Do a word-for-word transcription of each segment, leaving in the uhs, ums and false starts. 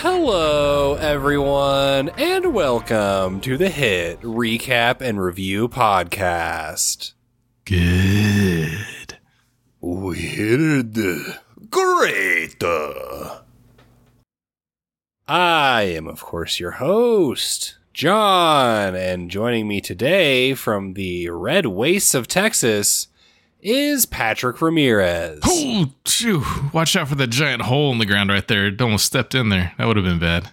Hello, everyone, and welcome to the Hit Recap and Review Podcast. Good. Weird. Great. I am, of course, your host, John, and joining me today from the Red Wastes of Texas is Patrick Ramirez. Oh, phew. Watch out for that giant hole in the ground right there. It almost stepped in there. That would have been bad.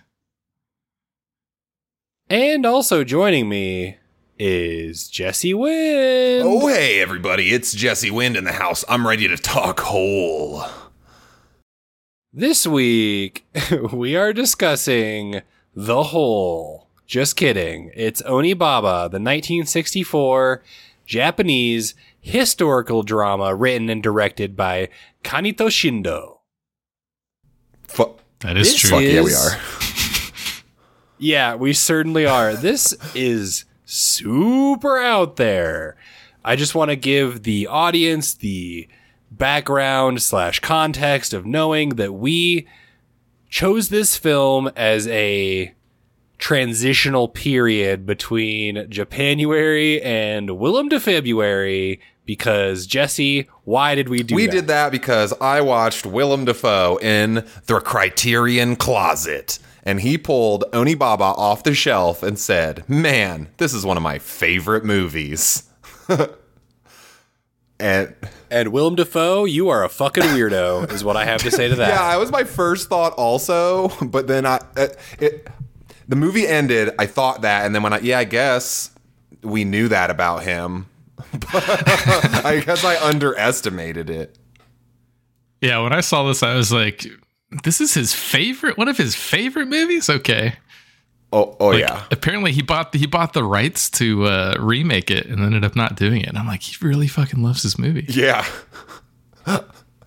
And also joining me is Jesse Wind. Oh, hey, everybody. It's Jesse Wind in the house. I'm ready to talk hole. This week, we are discussing The Hole. Just kidding. It's Onibaba, the nineteen sixty-four Japanese historical drama written and directed by Kaneto Shindo. Fuck. That is this true. Fuck is, yeah, we are. Yeah, we certainly are. This is super out there. I just want to give the audience the background slash context of knowing that we chose this film as a transitional period between Japanuary and Willem Dafoe-February. Because, Jesse, why did we do we that? We did that because I watched Willem Dafoe in the Criterion Closet. And he pulled Onibaba off the shelf and said, man, this is one of my favorite movies. and, and Willem Dafoe, you are a fucking weirdo, is what I have to say to that. Yeah, it was my first thought also. But then I, uh, it, the movie ended, I thought that. And then when I, yeah, I guess we knew that about him. I guess I underestimated it. Yeah, when I saw this, I was like, this is his favorite, one of his favorite movies? Okay. Oh, oh like, yeah. Apparently he bought the, he bought the rights to uh, remake it and ended up not doing it. And I'm like, he really fucking loves this movie. Yeah.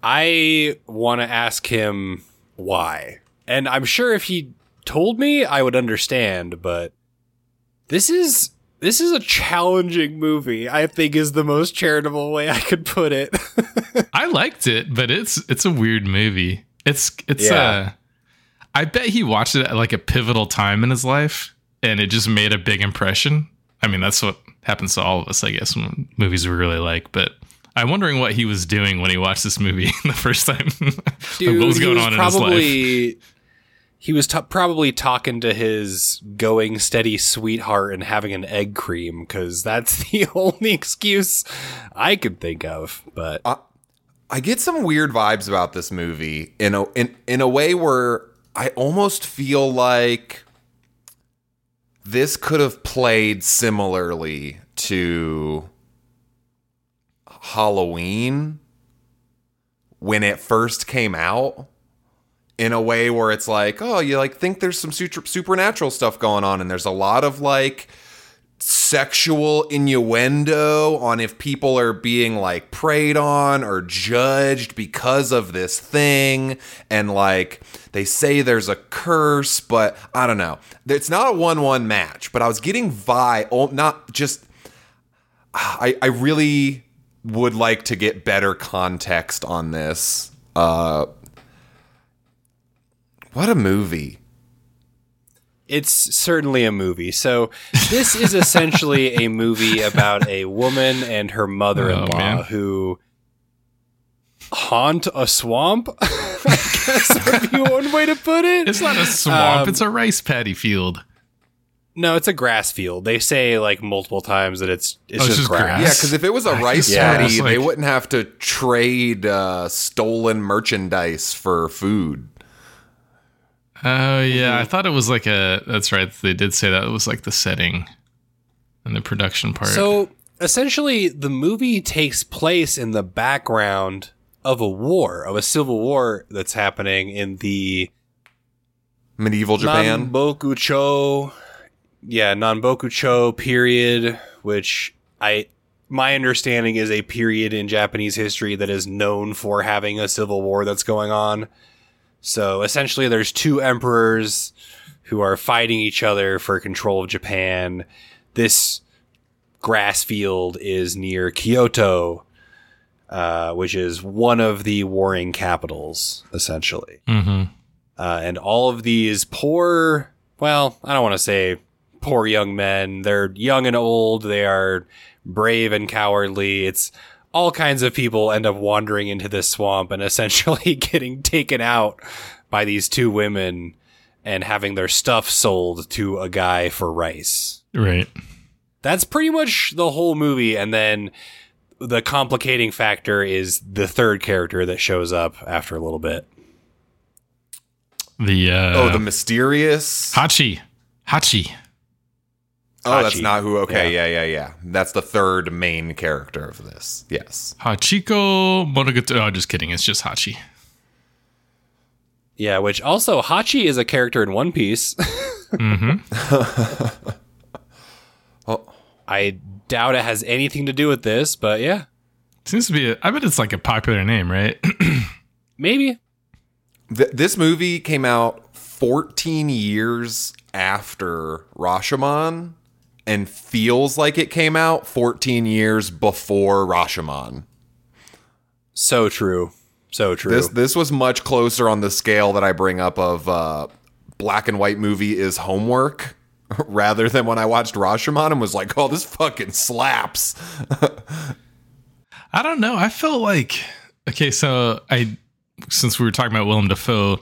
I want to ask him why. And I'm sure if he told me, I would understand, but this is... This is a challenging movie, I think, is the most charitable way I could put it. I liked it, but it's it's a weird movie. It's it's yeah. uh, I bet he watched it at like a pivotal time in his life, and it just made a big impression. I mean, that's what happens to all of us, I guess, when movies we really like. But I'm wondering what he was doing when he watched this movie the first time. Dude, like what was going was on probably- in his life? He was t- probably talking to his going steady sweetheart and having an egg cream, because that's the only excuse I could think of. But I, I get some weird vibes about this movie in a in, in a way where I almost feel like this could have played similarly to Halloween when it first came out. In a way where it's like, oh, you like think there's some super- supernatural stuff going on, and there's a lot of like sexual innuendo on if people are being like preyed on or judged because of this thing, and like they say there's a curse, but I don't know. It's not a one-one match, but I was getting vibe, not just. I I really would like to get better context on this. Uh, What a movie. It's certainly a movie. So this is essentially a movie about a woman and her mother-in-law oh, who haunt a swamp. I guess would be one way to put it. It's not a swamp. Um, it's a rice paddy field. No, it's a grass field. They say like multiple times that it's it's, oh, just, it's just grass. grass. Yeah, because if it was a rice yeah, paddy, like, they wouldn't have to trade uh, stolen merchandise for food. Oh, yeah. I thought it was like a... That's right. They did say that. It was like the setting and the production part. So, essentially, the movie takes place in the background of a war, of a civil war that's happening in the... Medieval Japan? Nanboku-cho. Yeah, Nanboku-cho period, which I... My understanding is a period in Japanese history that is known for having a civil war that's going on. So essentially there's two emperors who are fighting each other for control of Japan. This grass field is near Kyoto, uh, which is one of the warring capitals, essentially. Mm-hmm. Uh, and all of these poor, well, I don't want to say poor young men. They're young and old. They are brave and cowardly. It's all kinds of people end up wandering into this swamp and essentially getting taken out by these two women and having their stuff sold to a guy for rice. Right. That's pretty much the whole movie. And then the complicating factor is the third character that shows up after a little bit. The uh, oh, the mysterious Hachi, Hachi. Oh, Hachi. That's not who. Okay, yeah. yeah, yeah, yeah. That's the third main character of this. Yes, Hachiko Monogatari. Oh, just kidding. It's just Hachi. Yeah, which also Hachi is a character in One Piece. mm-hmm. Well, I doubt it has anything to do with this, but yeah, it seems to be. A, I bet it's like a popular name, right? Maybe. Th- this movie came out fourteen years after Rashomon and feels like it came out fourteen years before Rashomon. So true. So true. This this was much closer on the scale that I bring up of uh, black and white movie is homework rather than when I watched Rashomon and was like, oh, this fucking slaps. I don't know. I felt like... Okay, so I... Since we were talking about Willem Dafoe,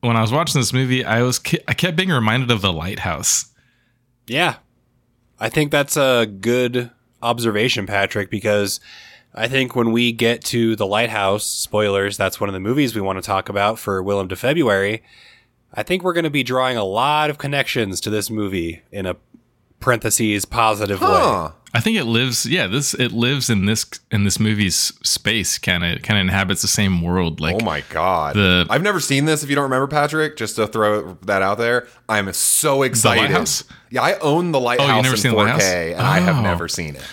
when I was watching this movie, I was I kept being reminded of The Lighthouse. Yeah, I think that's a good observation, Patrick, because I think when we get to The Lighthouse, spoilers, that's one of the movies we want to talk about for Willem Dafoe. I think we're going to be drawing a lot of connections to this movie in a parentheses positive huh. way. I think it lives, yeah. This it lives in this in this movie's space, kind of kind of inhabits the same world. Like, oh my god, the, I've never seen this. If you don't remember, Patrick, just to throw that out there, I'm so excited. The Lighthouse? Yeah, I own The Lighthouse. Oh, you never seen four K, Lighthouse? And oh. I have never seen it.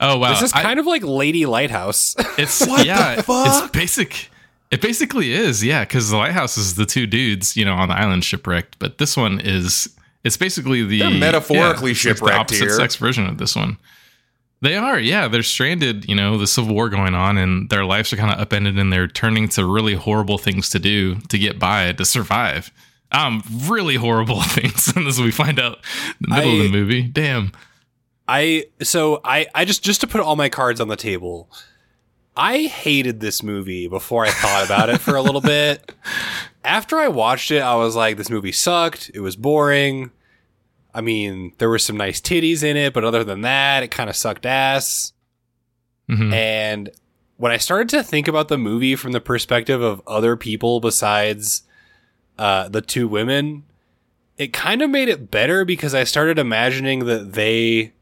Oh wow, this is kind I, of like Lady Lighthouse. It's what yeah, the fuck? It's basic. It basically is, yeah, because The Lighthouse is the two dudes, you know, on the island shipwrecked, but this one is. It's basically the They're metaphorically yeah, shipwrecked the opposite here. Sex version of this one. They are, yeah. They're stranded, you know, the Civil War going on, and their lives are kind of upended, and they're turning to really horrible things to do to get by, to survive. Um, really horrible things, and this we find out in the middle I, of the movie. Damn. I so I I just just to put all my cards on the table. I hated this movie before I thought about it for a little bit. After I watched it, I was like, this movie sucked. It was boring. I mean, there were some nice titties in it, but other than that, it kind of sucked ass. Mm-hmm. And when I started to think about the movie from the perspective of other people besides uh, the two women, it kind of made it better because I started imagining that they...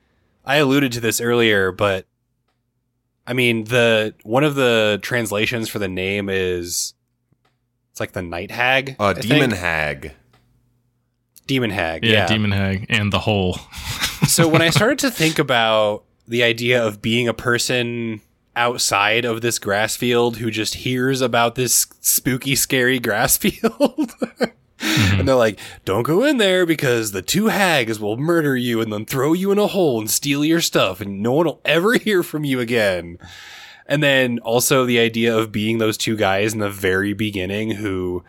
I alluded to this earlier, but... I mean, the one of the translations for the name is... It's like the Night Hag. Uh, Demon think. Hag. Demon Hag, yeah, yeah. Demon Hag and the Hole. So when I started to think about the idea of being a person outside of this grass field who just hears about this spooky, scary grass field, mm-hmm. and they're like, don't go in there because the two hags will murder you and then throw you in a hole and steal your stuff and no one will ever hear from you again. And then also the idea of being those two guys in the very beginning who...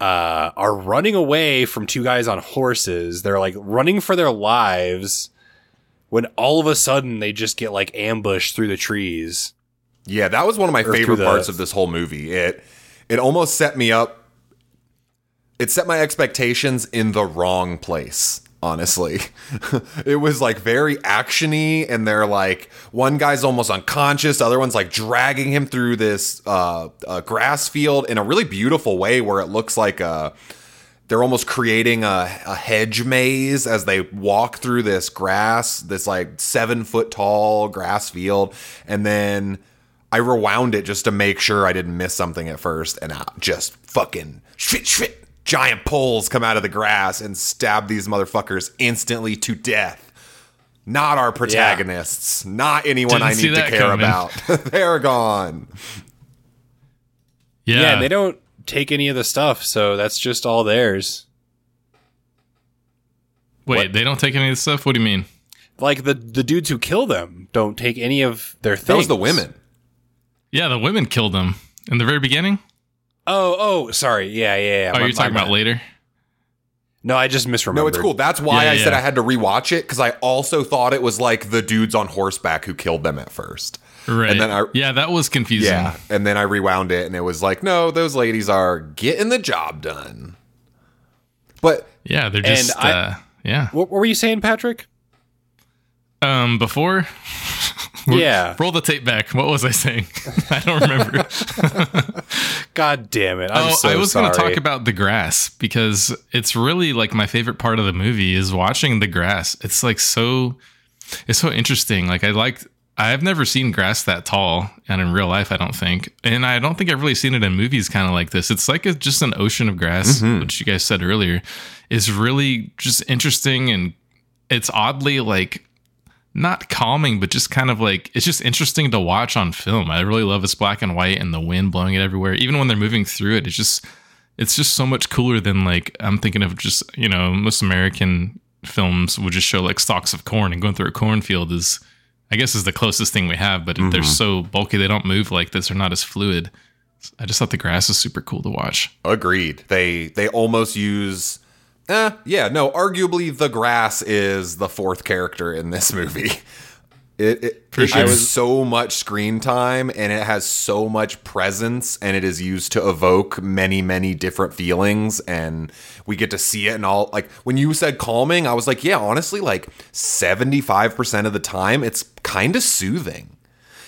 Uh, are running away from two guys on horses. They're like running for their lives when all of a sudden they just get like ambushed through the trees. Yeah, that was one of my favorite the- parts of this whole movie. It it almost set me up. It set my expectations in the wrong place. Honestly, it was like very actiony, and they're like one guy's almost unconscious, the other one's like dragging him through this uh, uh, grass field in a really beautiful way, where it looks like a, they're almost creating a, a hedge maze as they walk through this grass, this like seven foot tall grass field, and then I rewound it just to make sure I didn't miss something at first, and I just fucking shit shit. Giant poles come out of the grass and stab these motherfuckers instantly to death. Not our protagonists. Yeah. Not anyone Didn't I need to care coming. About. They're gone. Yeah. yeah, they don't take any of the stuff, so that's just all theirs. Wait, what? They don't take any of the stuff? What do you mean? Like, the, the dudes who kill them don't take any of their things. That was the women. Yeah, the women killed them in the very beginning. Oh, oh, sorry. Yeah, yeah, yeah. Oh, my, you're talking my, about later? No, I just misremembered. No, it's cool. That's why yeah, I yeah. said I had to rewatch it, because I also thought it was like the dudes on horseback who killed them at first. Right. And then I, yeah, that was confusing. Yeah, and then I rewound it, and it was like, no, those ladies are getting the job done. But yeah, they're just, I, uh, yeah. What were you saying, Patrick? Um, before? Yeah. Roll the tape back. What was I saying? I don't remember. God damn it. I'm oh, so I was going to talk about the grass, because it's really like my favorite part of the movie is watching the grass. It's like so, it's so interesting. Like I liked, I've never seen grass that tall, and in real life, I don't think. And I don't think I've really seen it in movies kind of like this. It's like a, just an ocean of grass, mm-hmm. which you guys said earlier, is really just interesting. And it's oddly like not calming, but just kind of like, it's just interesting to watch on film. I really love it's black and white and the wind blowing it everywhere. Even when they're moving through it, it's just, it's just so much cooler than like, I'm thinking of just, you know, most American films would just show like stalks of corn, and going through a cornfield is... I guess is the closest thing we have, but mm-hmm. they're so bulky, they don't move like this. They're not as fluid. I just thought the grass is super cool to watch. Agreed. They they almost use, eh, yeah, no, arguably the grass is the fourth character in this movie. It, it, it has so much screen time, and it has so much presence, and it is used to evoke many, many different feelings, and we get to see it and all. Like when you said calming, I was like, yeah, honestly, like seventy-five percent of the time, it's kind of soothing.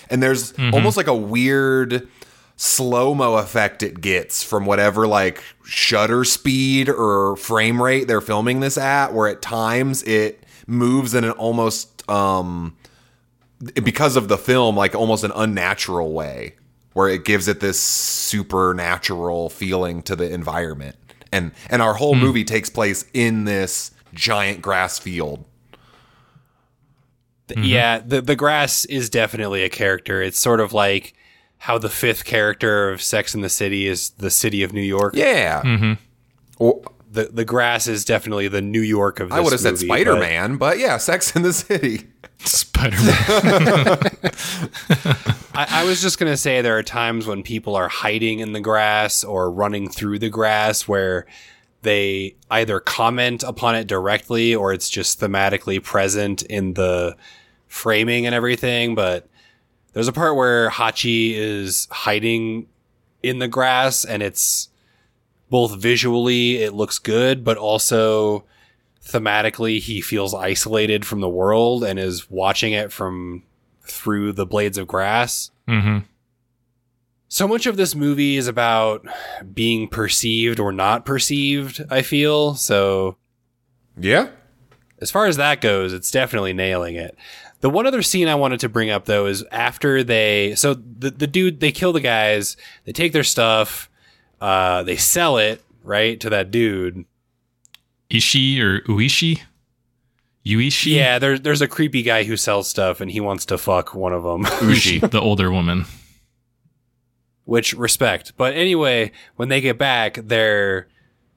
And there's mm-hmm. almost like a weird slow-mo effect it gets from whatever like shutter speed or frame rate they're filming this at, where at times it moves in an almost... um. because of the film, like almost an unnatural way, where it gives it this supernatural feeling to the environment. And and our whole mm. movie takes place in this giant grass field. Mm-hmm. Yeah, the, the grass is definitely a character. It's sort of like how the fifth character of Sex and the City is the city of New York. Yeah. Mm-hmm. Or, the, the grass is definitely the New York of this movie. I would have said Spider-Man, but, but yeah, Sex and the City. Spider-Man. I, I was just going to say there are times when people are hiding in the grass or running through the grass where they either comment upon it directly or it's just thematically present in the framing and everything. But there's a part where Hachi is hiding in the grass, and it's both visually it looks good, but also... thematically, he feels isolated from the world and is watching it from through the blades of grass. Mm-hmm. So much of this movie is about being perceived or not perceived, I feel. So, yeah, as far as that goes, it's definitely nailing it. The one other scene I wanted to bring up, though, is after they... So the, the dude, they kill the guys, they take their stuff, uh, they sell it, right, to that dude. Ishii or Uishi? Uishi? Yeah, there, there's a creepy guy who sells stuff, and he wants to fuck one of them. Uishi, the older woman. Which, respect. But anyway, when they get back, they're...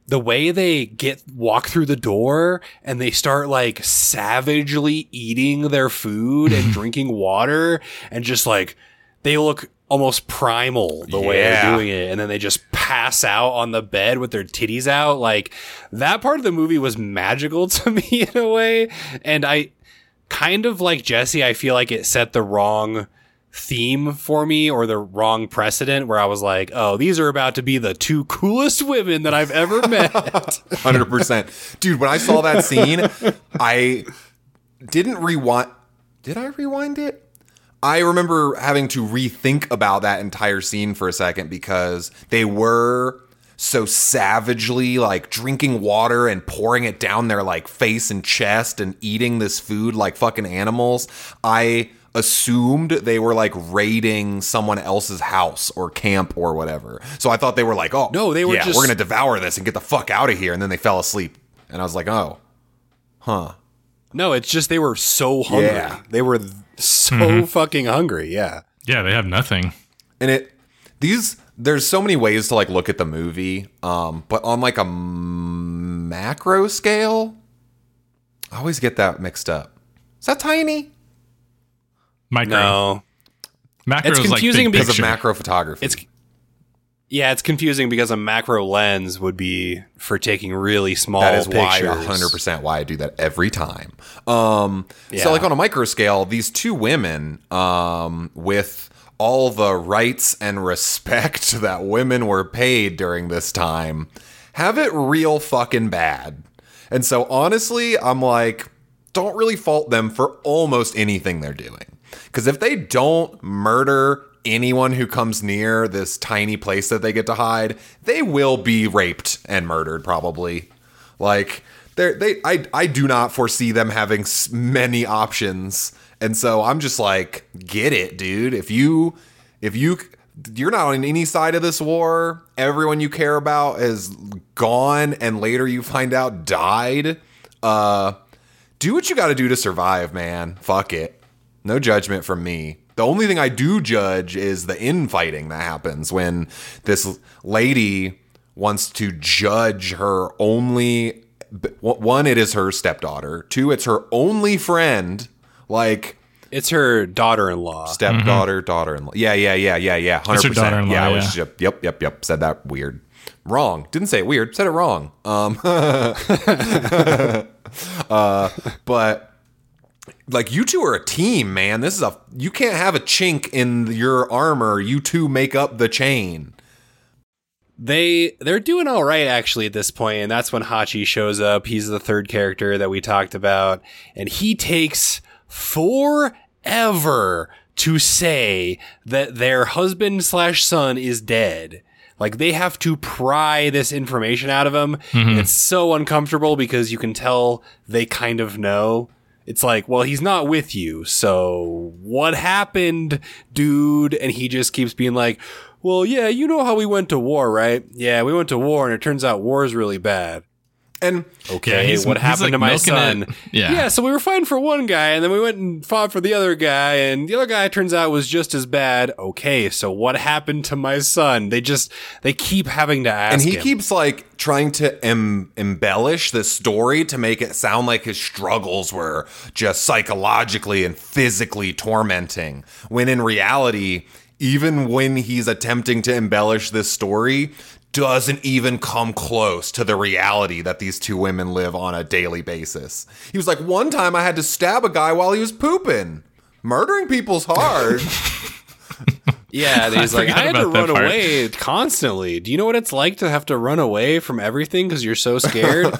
The way they get walk through the door and they start like savagely eating their food and drinking water, and just like... They look... almost primal the yeah. way they're doing it, and then they just pass out on the bed with their titties out. Like, that part of the movie was magical to me in a way, and I kind of like Jesse, I feel like it set the wrong theme for me, or the wrong precedent, where I was like, oh, these are about to be the two coolest women that I've ever met. one hundred percent. Dude, when I saw that scene, I didn't rewind. Did I rewind it? I remember having to rethink about that entire scene for a second, because they were so savagely like drinking water and pouring it down their like face and chest and eating this food like fucking animals. I assumed they were like raiding someone else's house or camp or whatever. So I thought they were like, oh, no, they were yeah, just- we're going to devour this and get the fuck out of here. And then they fell asleep. And I was like, oh, huh. No, it's just they were so hungry. Yeah. They were th- so mm-hmm. fucking hungry. Yeah. Yeah, they have nothing. And it these there's so many ways to like look at the movie, um, but on like a m- macro scale, I always get that mixed up. Is that tiny? Micro. No. Macro it's is confusing like big because picture. Of macro photography. It's Yeah, it's confusing because a macro lens would be for taking really small pictures. That is why, one hundred percent why I do that every time. Um, yeah. So like on a micro scale, these two women um, with all the rights and respect that women were paid during this time have it real fucking bad. And so honestly, I'm like, don't really fault them for almost anything they're doing. Because if they don't murder anyone who comes near this tiny place that they get to hide, they will be raped and murdered probably. Like, they're, they, I, I do not foresee them having many options. And so I'm just like, get it, dude. If you, if you, you're not on any side of this war, everyone you care about is gone, and later you find out died. Uh, do what you got to do to survive, man. Fuck it. No judgment from me. The only thing I do judge is the infighting that happens when this lady wants to judge her only one. It is her stepdaughter. Two, it's her only friend. Like, it's her daughter-in-law, stepdaughter, mm-hmm. daughter-in-law. Yeah, yeah, yeah, yeah, yeah. one hundred percent. It's her daughter-in-law. Yeah, I was yeah. Just, yep, yep, yep. Said that weird. Wrong. Didn't say it weird. Said it wrong. Um, uh, but. Like, you two are a team, man. This is a you can't have a chink in your armor. You two make up the chain. They they're doing all right actually at this point, and that's when Hachi shows up. He's the third character that we talked about, and he takes forever to say that their husband slash son is dead. Like, they have to pry this information out of him. Mm-hmm. It's so uncomfortable because you can tell they kind of know. It's like, well, he's not with you, so what happened, dude? And he just keeps being like, well, yeah, you know how we went to war, right? Yeah, we went to war, and it turns out war is really bad. And okay, yeah, what happened like to my son? Yeah. yeah, so we were fighting for one guy, and then we went and fought for the other guy, and the other guy turns out was just as bad. Okay, so what happened to my son? They just, they keep having to ask him. And he him. keeps, like, trying to em- embellish the story to make it sound like his struggles were just psychologically and physically tormenting, when in reality, even when he's attempting to embellish this story, doesn't even come close to the reality that these two women live on a daily basis. He was like, one time I had to stab a guy while he was pooping. Murdering people's hard. Yeah, he's like, I had to run part. away constantly. Do you know what it's like to have to run away from everything because you're so scared?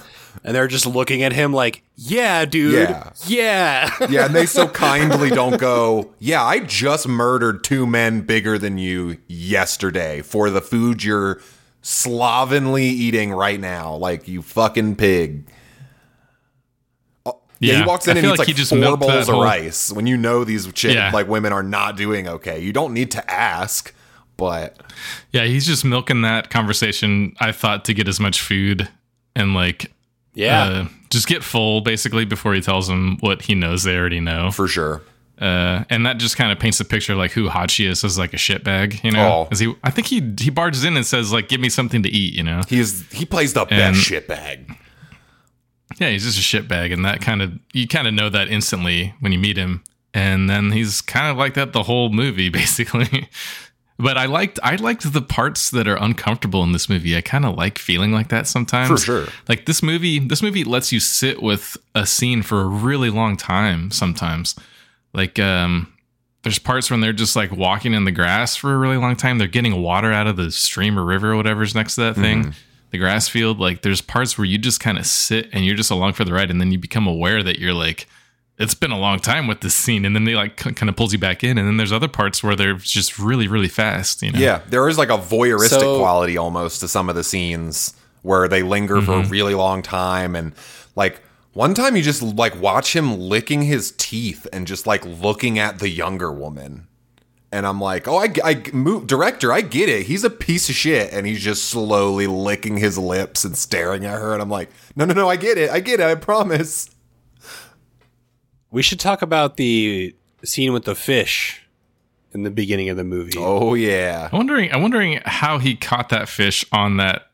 And they're just looking at him like, yeah, dude, yeah. Yeah, yeah and they so kindly don't go, yeah, I just murdered two men bigger than you yesterday for the food you're slovenly eating right now. Like, you fucking pig. Yeah, yeah, he walks in and eats like, like just four bowls of whole... rice when you know these chicks, yeah. like women are not doing okay. You don't need to ask, but... Yeah, he's just milking that conversation, I thought, to get as much food and like... Yeah. Uh, just get full, basically, before he tells them what he knows they already know. For sure. Uh, and that just kind of paints a picture of like who Hachi is as like a shitbag, you know? Oh. He, I think he he barges in and says like, give me something to eat, you know? He, is, he plays the and, best shitbag. Yeah, he's just a shitbag, and that kind of you kind of know that instantly when you meet him, and then he's kind of like that the whole movie, basically. But I liked I liked the parts that are uncomfortable in this movie. I kind of like feeling like that sometimes. For sure. Like this movie, this movie lets you sit with a scene for a really long time sometimes. Like um, there's parts when they're just like walking in the grass for a really long time. They're getting water out of the stream or river or whatever's next to that thing. Mm-hmm. The grass field, like there's parts where you just kind of sit and you're just along for the ride, and then you become aware that you're like, it's been a long time with this scene, and then they like c- kind of pulls you back in, and then there's other parts where they're just really, really fast. You know, yeah, there is like a voyeuristic so, quality almost to some of the scenes where they linger mm-hmm. for a really long time, and like one time you just like watch him licking his teeth and just like looking at the younger woman. And I'm like, oh, I, I, move, director, I get it. He's a piece of shit. And he's just slowly licking his lips and staring at her. And I'm like, no, no, no, I get it. I get it. I promise. We should talk about the scene with the fish in the beginning of the movie. Oh, yeah. I'm wondering, I'm wondering how he caught that fish on that,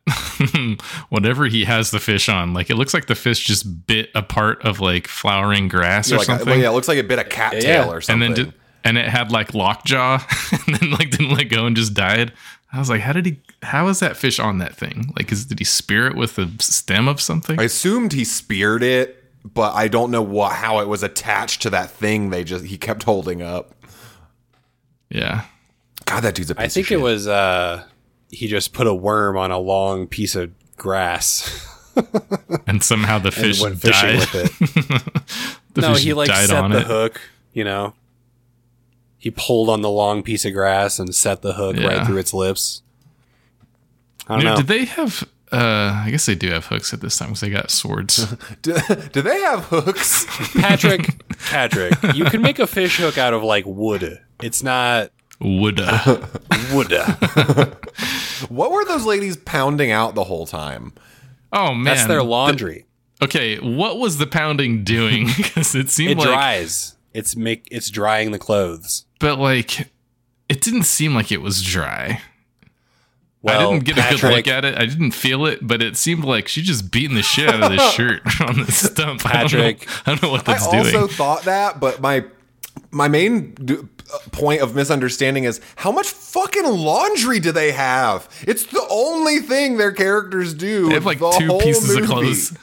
whatever he has the fish on. Like, it looks like the fish just bit a part of like flowering grass yeah, or like something. A, well, yeah, it looks like it bit a cattail yeah, yeah. or something. And then did, and it had like lockjaw and then like didn't let go and just died. I was like, how did he, how is that fish on that thing? Like, is, did he spear it with the stem of something? I assumed he speared it, but I don't know what, how it was attached to that thing. They just, he kept holding up. Yeah. God, that dude's a piece I think of shit. It was, uh, he just put a worm on a long piece of grass. And somehow the fish went fishing died. With it. No, he like set the it. hook, you know. He pulled on the long piece of grass and set the hook yeah. right through its lips. I don't Dude, know. Did they have... Uh, I guess they do have hooks at this time because they got swords. do, do they have hooks? Patrick, Patrick, you can make a fish hook out of like wood. It's not... Woulda. Woulda. What were those ladies pounding out the whole time? Oh, man. That's their laundry. The, okay, what was the pounding doing? Because it seemed it like... It dries. It's, make, it's drying the clothes. But, like, it didn't seem like it was dry. Well, I didn't get Patrick, a good look at it. I didn't feel it, but it seemed like she just beating the shit out of this shirt on the stump. Patrick. I don't know, I don't know what that's doing. I also doing. thought that, but my... My main do- point of misunderstanding is how much fucking laundry do they have? It's the only thing their characters do. They have like the two pieces movie. of clothes.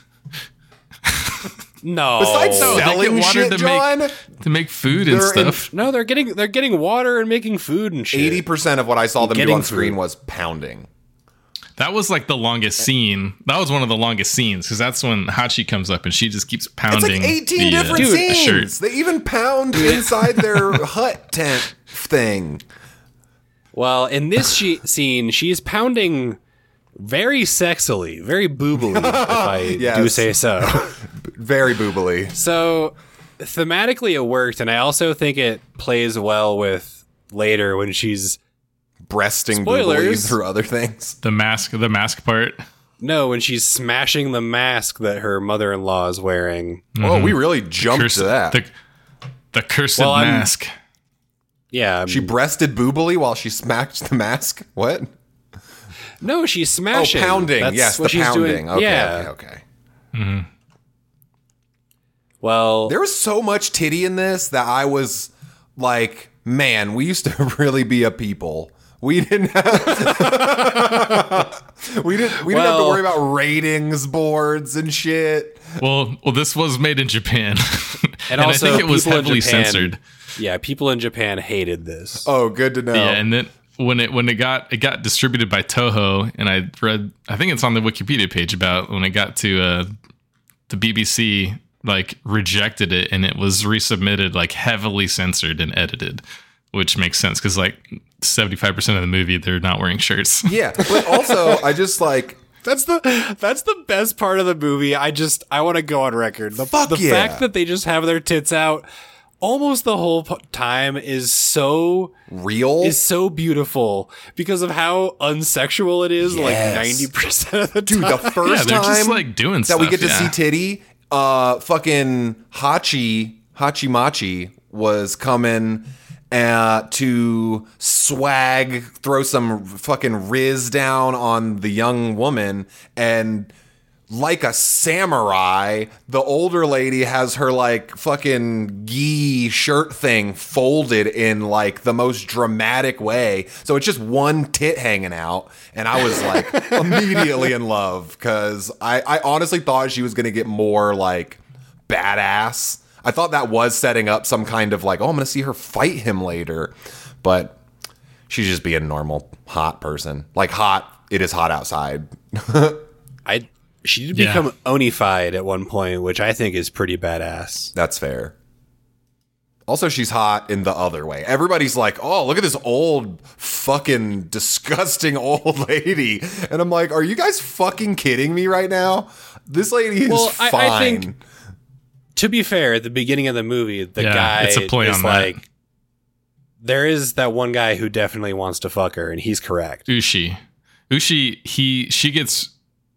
No, besides no, selling shit, to John, make, to make food and stuff. In, no, they're getting they're getting water and making food and shit. Eighty percent of what I saw them do on food. screen was pounding. That was like the longest scene. That was one of the longest scenes because that's when Hachi comes up and she just keeps pounding. It's like eighteen the, different uh, scenes. Shirts. They even pound inside their hut tent thing. Well, in this she- scene, she's pounding very sexily, very boobily, if I yes. do say so. Very boobily. So thematically, it worked, and I also think it plays well with later when she's. Breasting boobies through other things. The mask, the mask part. No, when she's smashing the mask that her mother-in-law is wearing. Mm-hmm. Oh, we really jumped cursed, to that. The, the cursed well, mask. I'm, yeah. I'm, she breasted boobily while she smashed the mask? What? No, she's smashing. Oh, pounding. That's yes, what the she's pounding. Doing. Okay, yeah. Okay, okay. Mm-hmm. Well. There was so much titty in this that I was like, man, we used to really be a people. We didn't have we didn't we well, didn't have to worry about ratings boards and shit. Well, well, this was made in Japan, and, and also I think it was heavily Japan, censored. Yeah, people in Japan hated this. Oh, good to know. Yeah, and then when it when it got it got distributed by Toho, and I read, I think it's on the Wikipedia page about when it got to uh, the B B C, like rejected it, and it was resubmitted, like heavily censored and edited. Which makes sense because like seventy-five percent of the movie they're not wearing shirts. Yeah, but also I just like that's the that's the best part of the movie. I just I want to go on record. The, Fuck the yeah. fact that they just have their tits out almost the whole p- time is so real, is so beautiful because of how unsexual it is. Yes. Like ninety percent of the time, dude. The first yeah, time just, like, doing that stuff, we get to yeah. see titty, uh, fucking Hachi Hachimachi was coming. Uh, to swag, throw some fucking riz down on the young woman, and like a samurai, the older lady has her like fucking gi shirt thing folded in like the most dramatic way. So it's just one tit hanging out, and I was like immediately in love because I, I honestly thought she was gonna get more like badass. I thought that was setting up some kind of like, oh, I'm going to see her fight him later. But she's just being a normal hot person. Like hot, it is hot outside. I She did yeah. become Oni-fied at one point, which I think is pretty badass. That's fair. Also, she's hot in the other way. Everybody's like, oh, look at this old fucking disgusting old lady. And I'm like, are you guys fucking kidding me right now? This lady well, is I, fine. I think- To be fair, at the beginning of the movie, the yeah, guy it's a play is on like, that. There is that one guy who definitely wants to fuck her, and he's correct. Ushi, Ushi, he she gets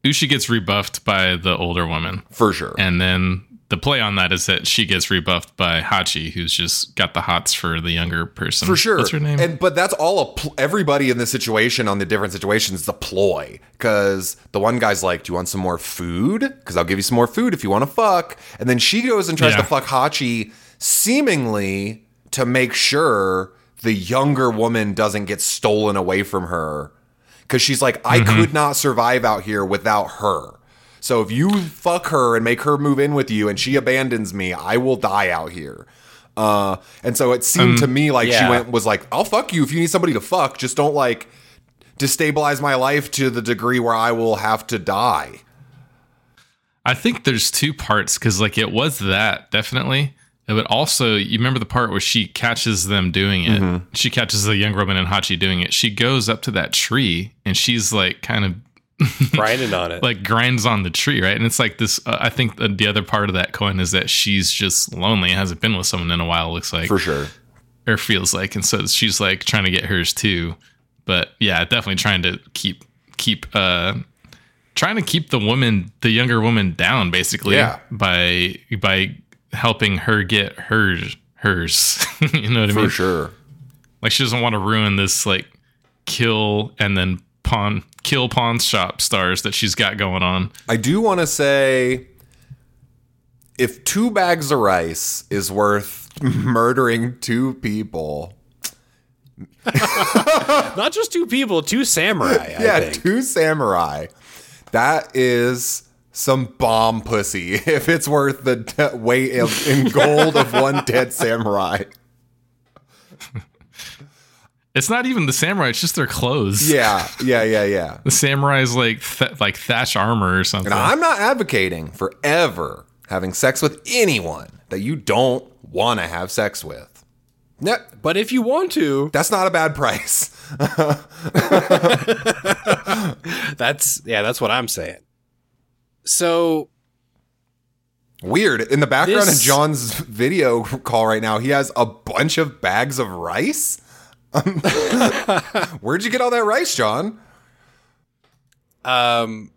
Ushi gets rebuffed by the older woman for sure, and then the play on that is that she gets rebuffed by Hachi, who's just got the hots for the younger person for sure. What's her name? And but that's all a pl- everybody in this situation on the different situations the ploy. Because the one guy's like, do you want some more food? Because I'll give you some more food if you want to fuck. And then she goes and tries yeah. to fuck Hachi seemingly to make sure the younger woman doesn't get stolen away from her. Because she's like, I mm-hmm. could not survive out here without her. So if you fuck her and make her move in with you and she abandons me, I will die out here. Uh, and so it seemed um, to me like yeah. she went was like, I'll fuck you if you need somebody to fuck. Just don't like destabilize my life to the degree where I will have to die. I think there's two parts because like it was that definitely. But also, you remember the part where she catches them doing it. Mm-hmm. She catches the young woman and Hachi doing it. She goes up to that tree and she's like kind of grinding on it, like grinds on the tree, right? And it's like this. Uh, I think the, the other part of that coin is that she's just lonely. Hasn't been with someone in a while. Looks like for sure, or feels like. And so she's like trying to get hers too. But yeah, definitely trying to keep keep uh, trying to keep the woman, the younger woman, down basically. Yeah. by by. helping her get her hers. You know what I mean? For sure. Like she doesn't want to ruin this like kill and then pawn kill pawn shop stars that she's got going on. I do want to say if two bags of rice is worth murdering two people. Not just two people, two samurai. I yeah, think. two samurai. That is some bomb pussy if it's worth the de- weight of, in gold of one dead samurai. It's not even the samurai, it's just their clothes. Yeah, yeah, yeah, yeah. The samurai's like th- like thatch armor or something. And I'm not advocating for ever having sex with anyone that you don't want to have sex with. No, but if you want to, that's not a bad price. that's yeah, that's what I'm saying. So weird. In the background this, of John's video call right now, he has a bunch of bags of rice. Um, where'd you get all that rice, John? Um,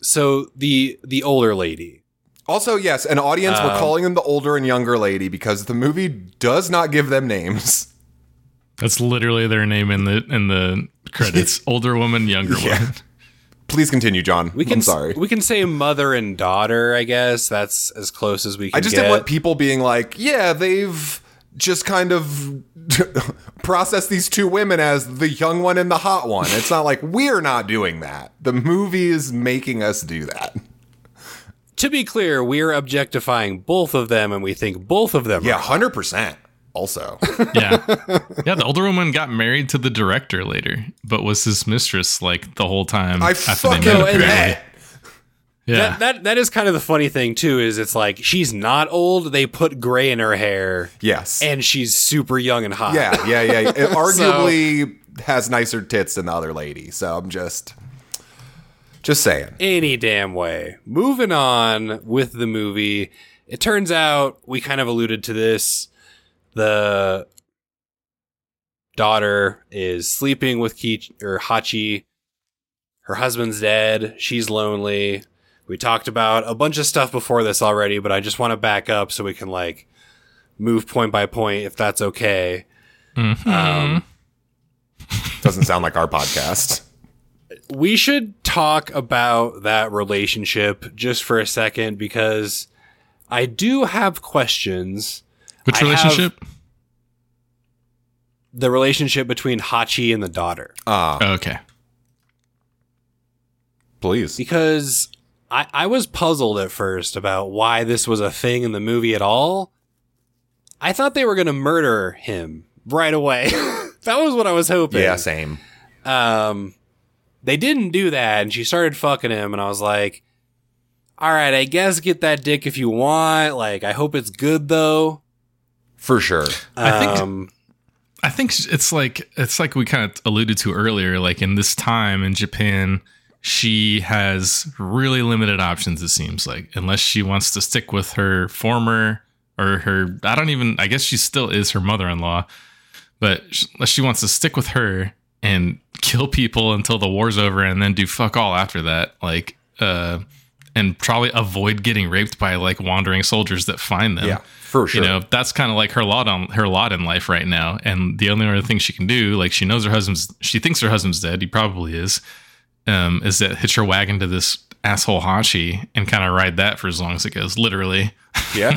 so the the older lady. Also, yes, an audience. Um, we're calling them the older and younger lady because the movie does not give them names. That's literally their name in the in the credits. Older woman, younger yeah. woman. Please continue, John. We can, I'm sorry. We can say mother and daughter, I guess. That's as close as we can get. I just get. didn't want people being like, yeah, they've just kind of processed these two women as the young one and the hot one. It's not like we're not doing that. The movie is making us do that. To be clear, we're objectifying both of them, and we think both of them yeah, are one hundred percent. Also, yeah, yeah. The older woman got married to the director later, but was his mistress like the whole time. I fucking that. Yeah, that, that that is kind of the funny thing too. Is it's like she's not old. They put gray in her hair. Yes, and she's super young and hot. Yeah, yeah, yeah. It arguably so, has nicer tits than the other lady. So I'm just, just saying. Any damn way. Moving on with the movie. It turns out we kind of alluded to this. The daughter is sleeping with Ki- or Hachi. Her husband's dead. She's lonely. We talked about a bunch of stuff before this already, but I just want to back up so we can like move point by point if that's okay. Mm-hmm. Um, doesn't sound like our podcast. We should talk about that relationship just for a second because I do have questions. Which relationship? The relationship between Hachi and the daughter. Uh, oh, okay. Please. Because I, I was puzzled at first about why this was a thing in the movie at all. I thought they were going to murder him right away. That was what I was hoping. Yeah, same. Um, they didn't do that, and she started fucking him, and I was like, all right, I guess get that dick if you want. Like, I hope it's good, though. For sure. I think um, I think it's like it's like we kind of alluded to earlier, like in this time in Japan, she has really limited options, it seems like, unless she wants to stick with her former or her. I don't even I guess she still is her mother-in-law, but unless she wants to stick with her and kill people until the war's over and then do fuck all after that, like uh, and probably avoid getting raped by like wandering soldiers that find them. Yeah. For sure. You know, that's kind of like her lot on her lot in life right now. And the only other thing she can do, like she knows her husband's, she thinks her husband's dead. He probably is, um, is that hitch her wagon to this asshole Hachi and kind of ride that for as long as it goes. Literally. Yeah.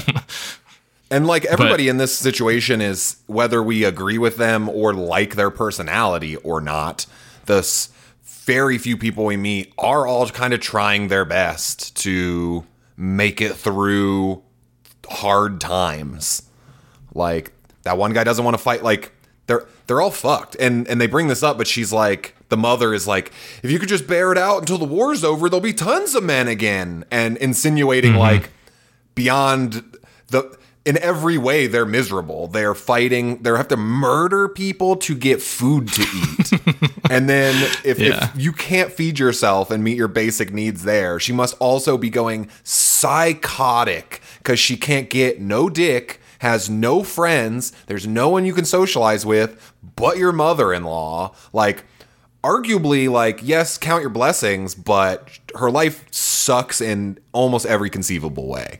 And like everybody but, in this situation is, whether we agree with them or like their personality or not, the very few people we meet are all kind of trying their best to make it through hard times. Like that one guy doesn't want to fight. Like they're they're all fucked. And and they bring this up, but she's like, the mother is like, if you could just bear it out until the war's over, there'll be tons of men again. And insinuating mm-hmm. like beyond the. In every way, they're miserable. They're fighting. They have to murder people to get food to eat. And then if, yeah. if you can't feed yourself and meet your basic needs there, she must also be going psychotic because she can't get no dick, has no friends. There's no one you can socialize with but your mother-in-law. Like, arguably, like, yes, count your blessings, but her life sucks in almost every conceivable way.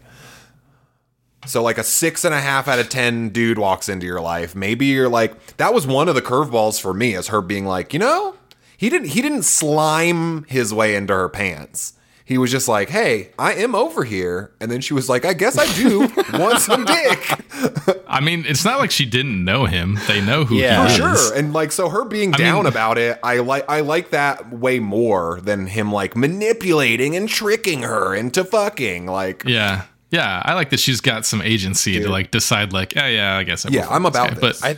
So like a six and a half out of ten dude walks into your life. Maybe you're like, that was one of the curveballs for me, is her being like, you know, he didn't he didn't slime his way into her pants. He was just like, hey, I am over here. And then she was like, I guess I do want some dick. I mean, it's not like she didn't know him. They know who yeah. he is. For sure. And like, so her being I down mean, about it, I like I like that way more than him like manipulating and tricking her into fucking, like, yeah. Yeah, I like that she's got some agency Dude. to like decide, like, oh yeah, I guess. I'm yeah, I'm about this. But, I,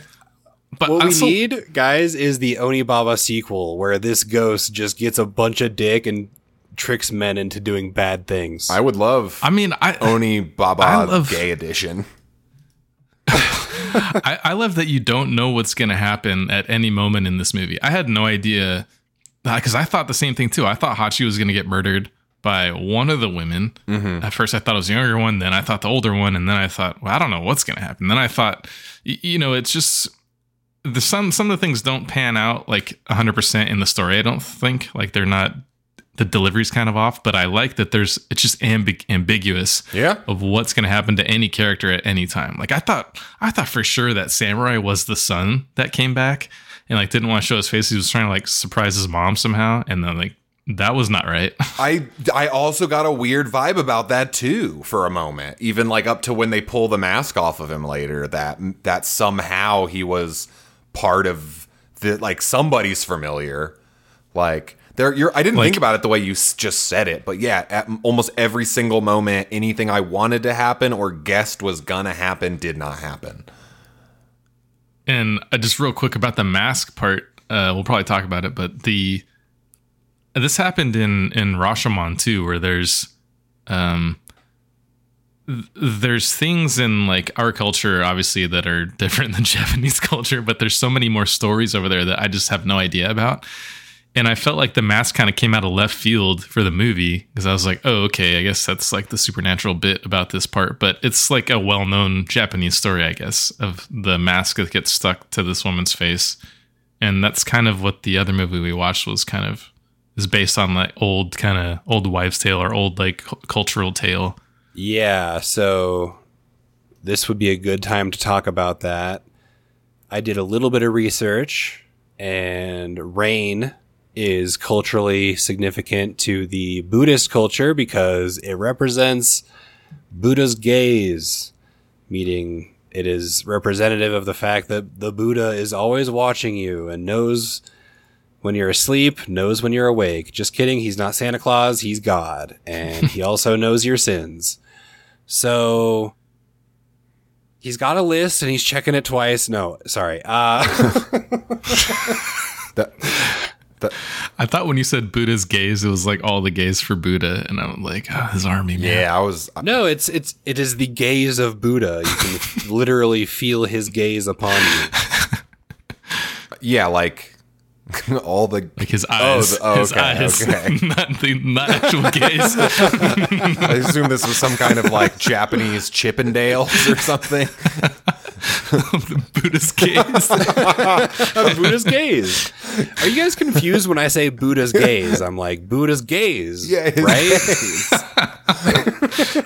but what I'm we still- need, guys, is the Onibaba sequel where this ghost just gets a bunch of dick and tricks men into doing bad things. I would love. I mean, I, Onibaba I love, gay edition. I, I love that you don't know what's going to happen at any moment in this movie. I had no idea, because I thought the same thing too. I thought Hachi was going to get murdered by one of the women. Mm-hmm. At first I thought it was the younger one, then I thought the older one, and then I thought, well, I don't know what's going to happen. Then I thought, you know, it's just, the some some of the things don't pan out like one hundred percent in the story, I don't think. Like, they're not, the delivery's kind of off, but I like that there's, it's just amb- ambiguous yeah. of what's going to happen to any character at any time. Like, I thought, I thought for sure that Samurai was the son that came back and like didn't want to show his face. He was trying to like surprise his mom somehow, and then like, that was not right. I I also got a weird vibe about that too for a moment. Even like up to when they pull the mask off of him later, that that somehow he was part of the, like, somebody's familiar. Like there, you're. I didn't like, think about it the way you just said it, but yeah, at almost every single moment, anything I wanted to happen or guessed was gonna happen did not happen. And just real quick about the mask part, uh, we'll probably talk about it, but the. This happened in, in Rashomon too, where there's, um, th- there's things in like our culture, obviously, that are different than Japanese culture, but there's so many more stories over there that I just have no idea about. And I felt like the mask kind of came out of left field for the movie, because I was like, oh, okay, I guess that's like the supernatural bit about this part, but it's like a well-known Japanese story, I guess, of the mask that gets stuck to this woman's face. And that's kind of what the other movie we watched was kind of, is based on like old kind of old wives' tale or old like c- cultural tale. Yeah, so this would be a good time to talk about that. I did a little bit of research, and rain is culturally significant to the Buddhist culture because it represents Buddha's gaze, meaning it is representative of the fact that the Buddha is always watching you and knows when you're asleep, knows when you're awake. Just kidding. He's not Santa Claus. He's God. And he also knows your sins. So he's got a list and he's checking it twice. No, sorry. Uh, that, that. I thought when you said Buddha's gaze, it was like all the gaze for Buddha. And I'm like, oh, his army, man. Yeah, I was. I, no, it's, it's, it is the gaze of Buddha. You can literally feel his gaze upon you. Yeah, like. All the like his eyes, oh, the, oh, his okay, eyes, okay. not the not actual gaze. I assume this was some kind of like Japanese Chippendales or something. The Buddhist gaze, Buddha's gaze. Are you guys confused when I say Buddha's gaze? I'm like Buddha's gaze, yeah, right? Gaze.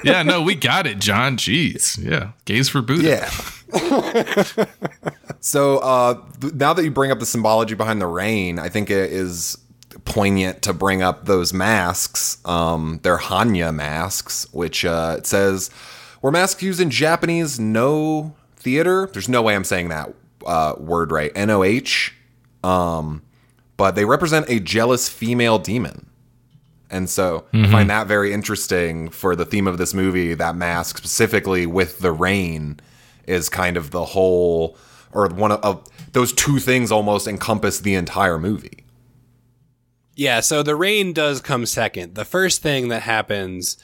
Yeah, no, we got it, John. Jeez, yeah, gaze for Buddha. Yeah. So uh, th- now that you bring up the symbology behind the rain, I think it is poignant to bring up those masks. Um, they're hannya masks, which uh, it says, Were masks used in Japanese no theater? There's no way I'm saying that uh, word right. N O H. Um, but they represent a jealous female demon. And so mm-hmm. I find that very interesting for the theme of this movie, that mask specifically with the rain is kind of the whole, or one of uh, those two things almost encompass the entire movie. Yeah, so the rain does come second. The first thing that happens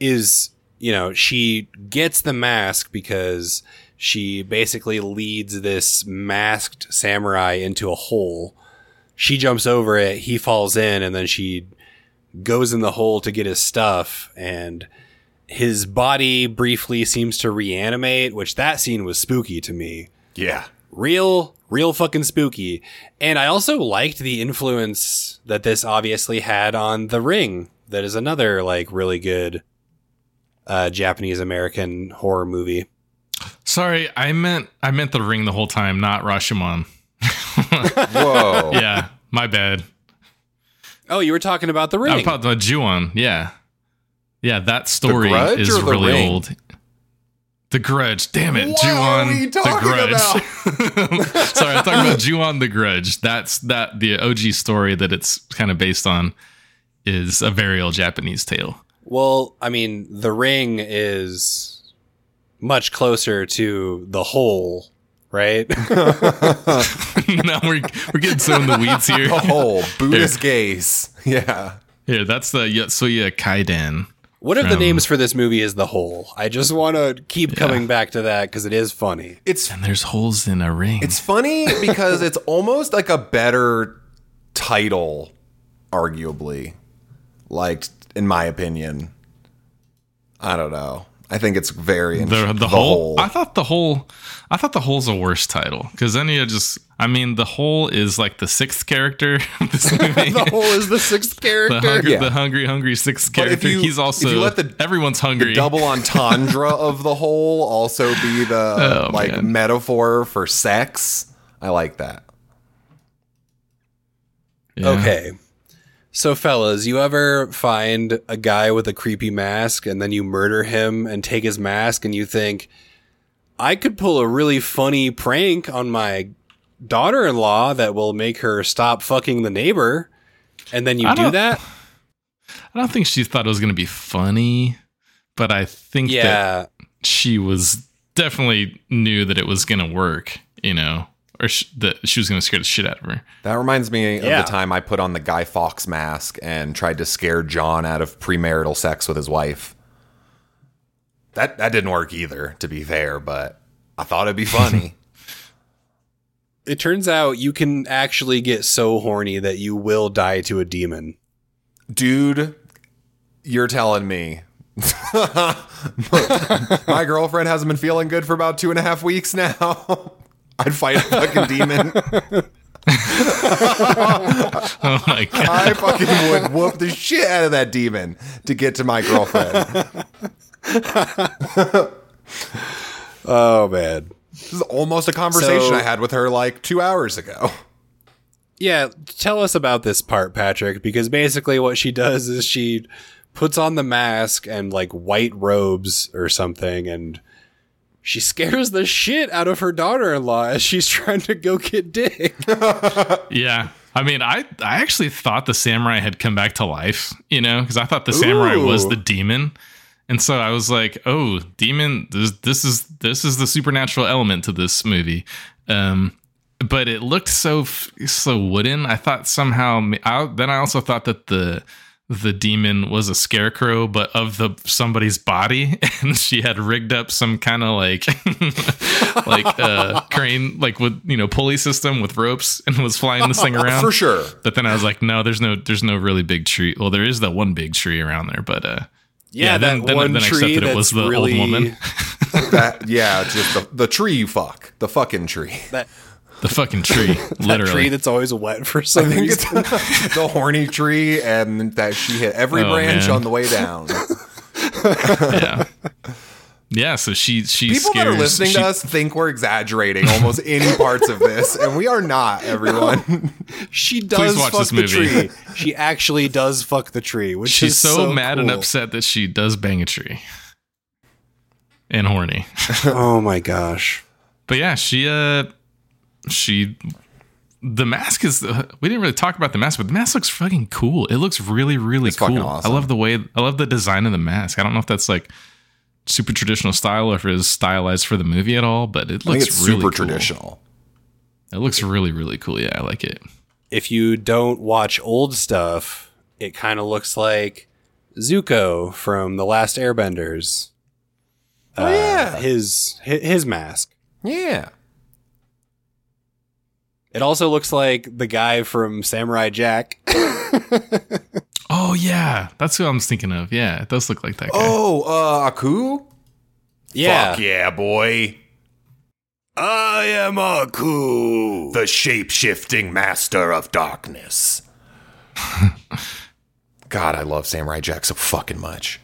is, you know, she gets the mask because she basically leads this masked samurai into a hole. She jumps over it, he falls in, and then she goes in the hole to get his stuff, and his body briefly seems to reanimate, which that scene was spooky to me. Yeah. Real, real fucking spooky. And I also liked the influence that this obviously had on The Ring. That is another, like, really good uh, Japanese-American horror movie. Sorry, I meant I meant The Ring the whole time, not Rashomon. Whoa. Yeah, my bad. Oh, you were talking about The Ring. I was talking about Ju-on, yeah. Yeah, that story is really Ring? Old. The Grudge. Damn it, Ju-on, The Grudge. Sorry, I'm talking about Ju-on, The Grudge. That's that the O G story that it's kind of based on is a very old Japanese tale. Well, I mean, The Ring is much closer to The Hole, right? No, we're we're getting so in the weeds here. The Hole, Buddhist gaze. Yeah. Here, that's the Yotsuya Kaiden. What if from, the names for this movie is The Hole? I just want to keep yeah. coming back to that because it is funny. It's and there's holes in a ring. It's funny because it's almost like a better title, arguably. Like, in my opinion. I don't know. I think it's very interesting. The, the, the hole? hole. I thought the hole. I thought the hole's a worse title because then you just. I mean, the hole is like the sixth character of this movie. The hole is the sixth character. The hungry, yeah. the hungry, hungry sixth but character. You, He's also. If you let the, everyone's hungry. The double entendre of the hole also be the oh, like man. metaphor for sex. I like that. Yeah. Okay. So, fellas, you ever find a guy with a creepy mask and then you murder him and take his mask and you think, I could pull a really funny prank on my daughter-in-law that will make her stop fucking the neighbor, and then you I do that? I don't think she thought it was going to be funny, but I think yeah. that she was definitely knew that it was going to work, you know? Or sh- that she was going to scare the shit out of her. That reminds me yeah. of the time I put on the Guy Fawkes mask and tried to scare John out of premarital sex with his wife. That that didn't work either, to be fair, but I thought it'd be funny. It turns out you can actually get so horny that you will die to a demon. Dude, you're telling me. My girlfriend hasn't been feeling good for about two and a half weeks now. I'd fight a fucking demon. Oh my God. I fucking would whoop the shit out of that demon to get to my girlfriend. Oh, man. This is almost a conversation so, I had with her like two hours ago. Yeah. Tell us about this part, Patrick, because basically what she does is she puts on the mask and like white robes or something and she scares the shit out of her daughter-in-law as she's trying to go get dick. Yeah. I mean, I, I actually thought the samurai had come back to life, you know, because I thought the Ooh. samurai was the demon. And so I was like, oh, demon, this, this is this is the supernatural element to this movie. Um, but it looked so so wooden. I thought somehow I, then I also thought that the the demon was a scarecrow, but of the somebody's body, and she had rigged up some kind of like like uh, crane, like with you know pulley system with ropes, and was flying this thing around for sure. But then I was like, no, there's no there's no really big tree. Well, there is that one big tree around there, but uh, yeah, yeah then, that then, one then I accepted it was the really old woman. That yeah, just the, the tree you fuck, the fucking tree. That- The fucking tree, literally. That tree that's always wet for some reason. The horny tree, and that she hit every oh, branch man. on the way down. Yeah, yeah. So she, she. People scares, that are listening she, to us think we're exaggerating almost any parts of this, and we are not. Everyone, no. She does watch fuck this movie. The tree. She actually does fuck the tree, which she's is so, so mad cool. and upset that she does bang a tree. and horny. Oh my gosh. But yeah, she, uh, she, the mask is, uh, we didn't really talk about the mask, but the mask looks fucking cool. It looks really, really it's cool. Awesome. I love the way, I love the design of the mask. I don't know if that's like super traditional style or if it is stylized for the movie at all, but it I looks it's really super cool. traditional. It looks really, really cool. Yeah, I like it. If you don't watch old stuff, it kind of looks like Zuko from The Last Airbenders. Oh, uh, yeah. His, his mask. Yeah. It also looks like the guy from Samurai Jack. Oh, yeah. That's who I was thinking of. Yeah, it does look like that guy. Oh, uh, Aku? Yeah. Fuck yeah, boy. I am Aku, the shape-shifting master of darkness. God, I love Samurai Jack so fucking much.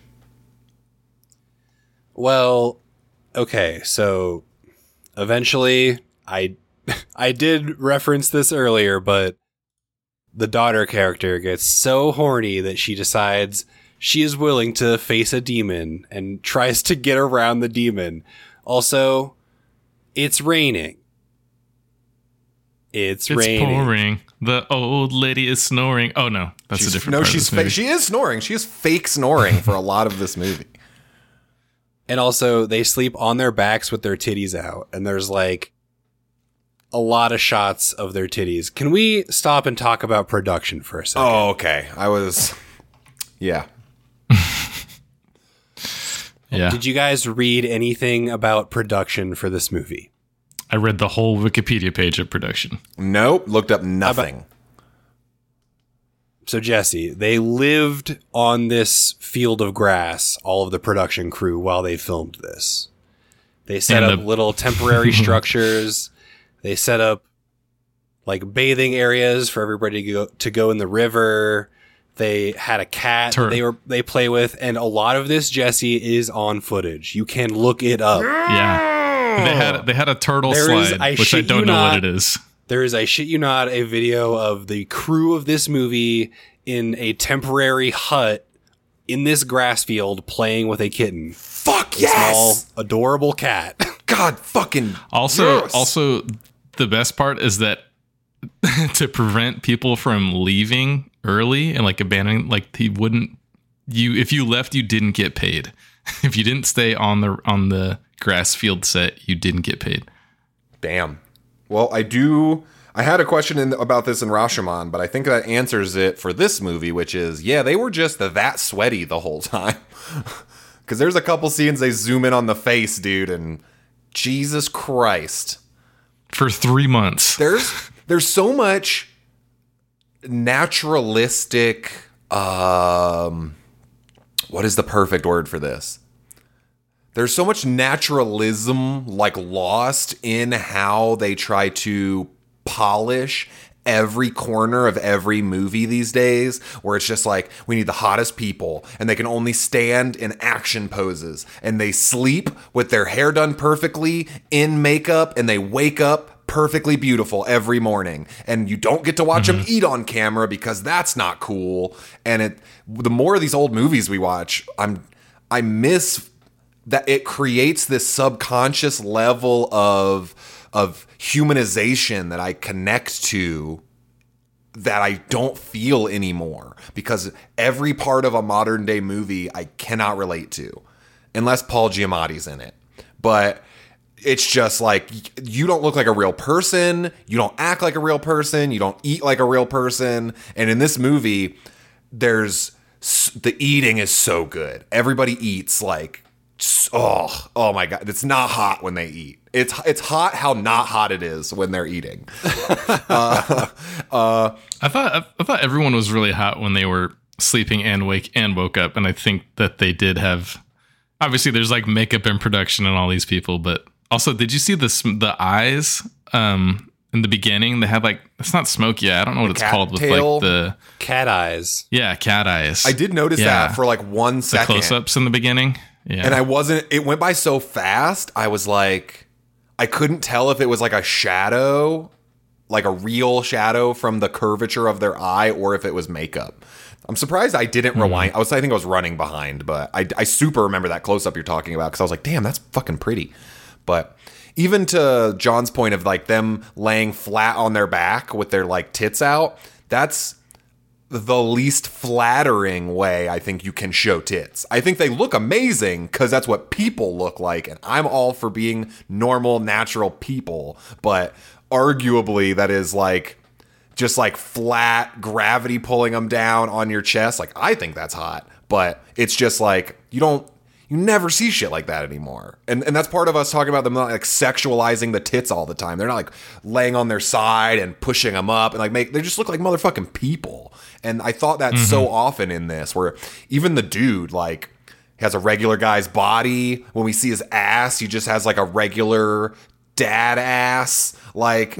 Well, okay, so eventually, I I did reference this earlier, but the daughter character gets so horny that she decides she is willing to face a demon and tries to get around the demon. Also, it's raining. It's, it's raining. It's pouring. The old lady is snoring. Oh, no. That's she's, a different no, part she's of this movie. Fa- she is snoring. She is fake snoring for a lot of this movie. And also, they sleep on their backs with their titties out. And there's, like, a lot of shots of their titties. Can we stop and talk about production for a second? Oh, okay. I was... Yeah. Yeah. Did you guys read anything about production for this movie? I read the whole Wikipedia page of production. Nope. Looked up nothing. About- so, Jesse, they lived on this field of grass, all of the production crew, while they filmed this. They set and up the- little temporary structures. They set up, like, bathing areas for everybody to go, to go in the river. They had a cat Tur- they were they play with, and a lot of this, Jesse, is on footage. You can look it up. Yeah, they had they had a turtle there slide, is, I which I don't know not, what it is. There is, I shit you not, a video of the crew of this movie in a temporary hut in this grass field playing with a kitten. Fuck a yes, small adorable cat. God fucking. Also, yes. also the best part is that to prevent people from leaving early and like abandoning, like he wouldn't you if you left you didn't get paid. If you didn't stay on the on the grass field set, you didn't get paid. Damn. Well, I do. I had a question in, about this in Rashomon, but I think that answers it for this movie, which is yeah, they were just that sweaty the whole time. Because there's a couple scenes they zoom in on the face, dude, and Jesus Christ, for three months there's there's so much. Naturalistic, um, what is the perfect word for this? There's so much naturalism, like, lost in how they try to polish every corner of every movie these days, where it's just like, we need the hottest people, and they can only stand in action poses, and they sleep with their hair done perfectly, in makeup, and they wake up perfectly beautiful every morning, and you don't get to watch mm-hmm. them eat on camera because that's not cool. And it, the more of these old movies we watch, I'm, I miss that it creates this subconscious level of, of humanization that I connect to that I don't feel anymore because every part of a modern day movie I cannot relate to unless Paul Giamatti's in it. But it's just like, you don't look like a real person. You don't act like a real person. You don't eat like a real person. And in this movie, there's the eating is so good. Everybody eats like, oh, oh my God. It's not hot when they eat. It's it's hot how not hot it is when they're eating. uh, uh, I thought I thought everyone was really hot when they were sleeping and wake and woke up. And I think that they did have, obviously there's like makeup and production and all these people, but also, did you see the the eyes um, in the beginning? They had like, it's not smoke yet. I don't know what the it's called with like the cat eyes. Yeah, cat eyes. I did notice yeah. that for like one second. The close-ups in the beginning. Yeah. And I wasn't, it went by so fast. I was like, I couldn't tell if it was like a shadow like a real shadow from the curvature of their eye or if it was makeup. I'm surprised I didn't rewind. Mm. I was, I think I was running behind, but I, I super remember that close-up you're talking about because I was like, damn, that's fucking pretty. But even to John's point of like them laying flat on their back with their like tits out, that's the least flattering way I think you can show tits. I think they look amazing because that's what people look like, and I'm all for being normal, natural people, but arguably that is like just like flat gravity pulling them down on your chest. Like, I think that's hot, but it's just like you don't, you never see shit like that anymore. And and that's part of us talking about them not like sexualizing the tits all the time. They're not like laying on their side and pushing them up and like make, they just look like motherfucking people. And I thought that mm-hmm. so often in this where even the dude like has a regular guy's body. When we see his ass, he just has like a regular dad ass. Like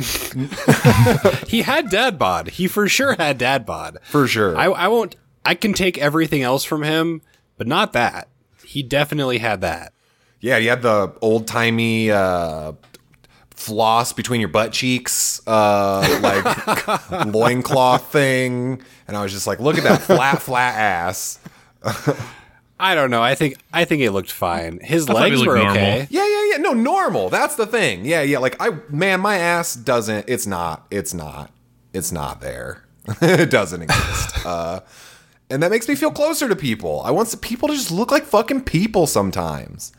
he had dad bod. He for sure had dad bod. For sure. I, I won't, I can take everything else from him, but not that. He definitely had that. Yeah, he had the old-timey uh, floss between your butt cheeks, uh, like loincloth thing. And I was just like, look at that flat, flat ass. I don't know. I think I think it looked fine. His I legs were normal. Okay. Yeah, yeah, yeah. No, normal. That's the thing. Yeah, yeah. Like, I, man, my ass doesn't. It's not. It's not. It's not there. It doesn't exist. Uh And that makes me feel closer to people. I want people to just look like fucking people sometimes.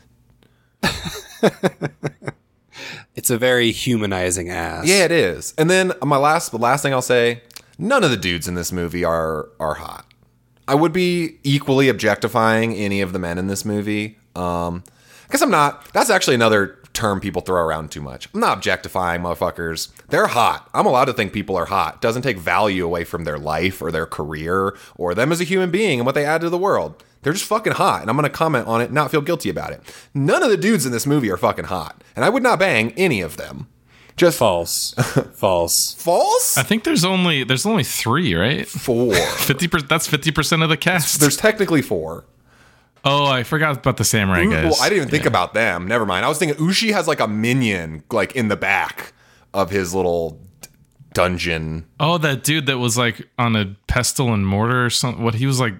It's a very humanizing ass. Yeah, it is. And then my last, the last thing I'll say, none of the dudes in this movie are are hot. I would be equally objectifying any of the men in this movie. Um, I guess I'm not. That's actually another term people throw around too much. I'm not objectifying motherfuckers. They're hot. I'm allowed to think people are hot. Doesn't take value away from their life or their career or them as a human being and what they add to the world. They're just fucking hot, and I'm going to comment on it and not feel guilty about it. None of the dudes in this movie are fucking hot, and I would not bang any of them. Just false. False. False? I think there's only there's only three, right? Four. fifty percent that's fifty percent of the cast. There's technically four. Oh, I forgot about the samurai guys. Well, I didn't even think yeah. about them. Never mind. I was thinking Ushi has like a minion like in the back of his little d- dungeon. Oh, that dude that was like on a pestle and mortar or something. What he was like,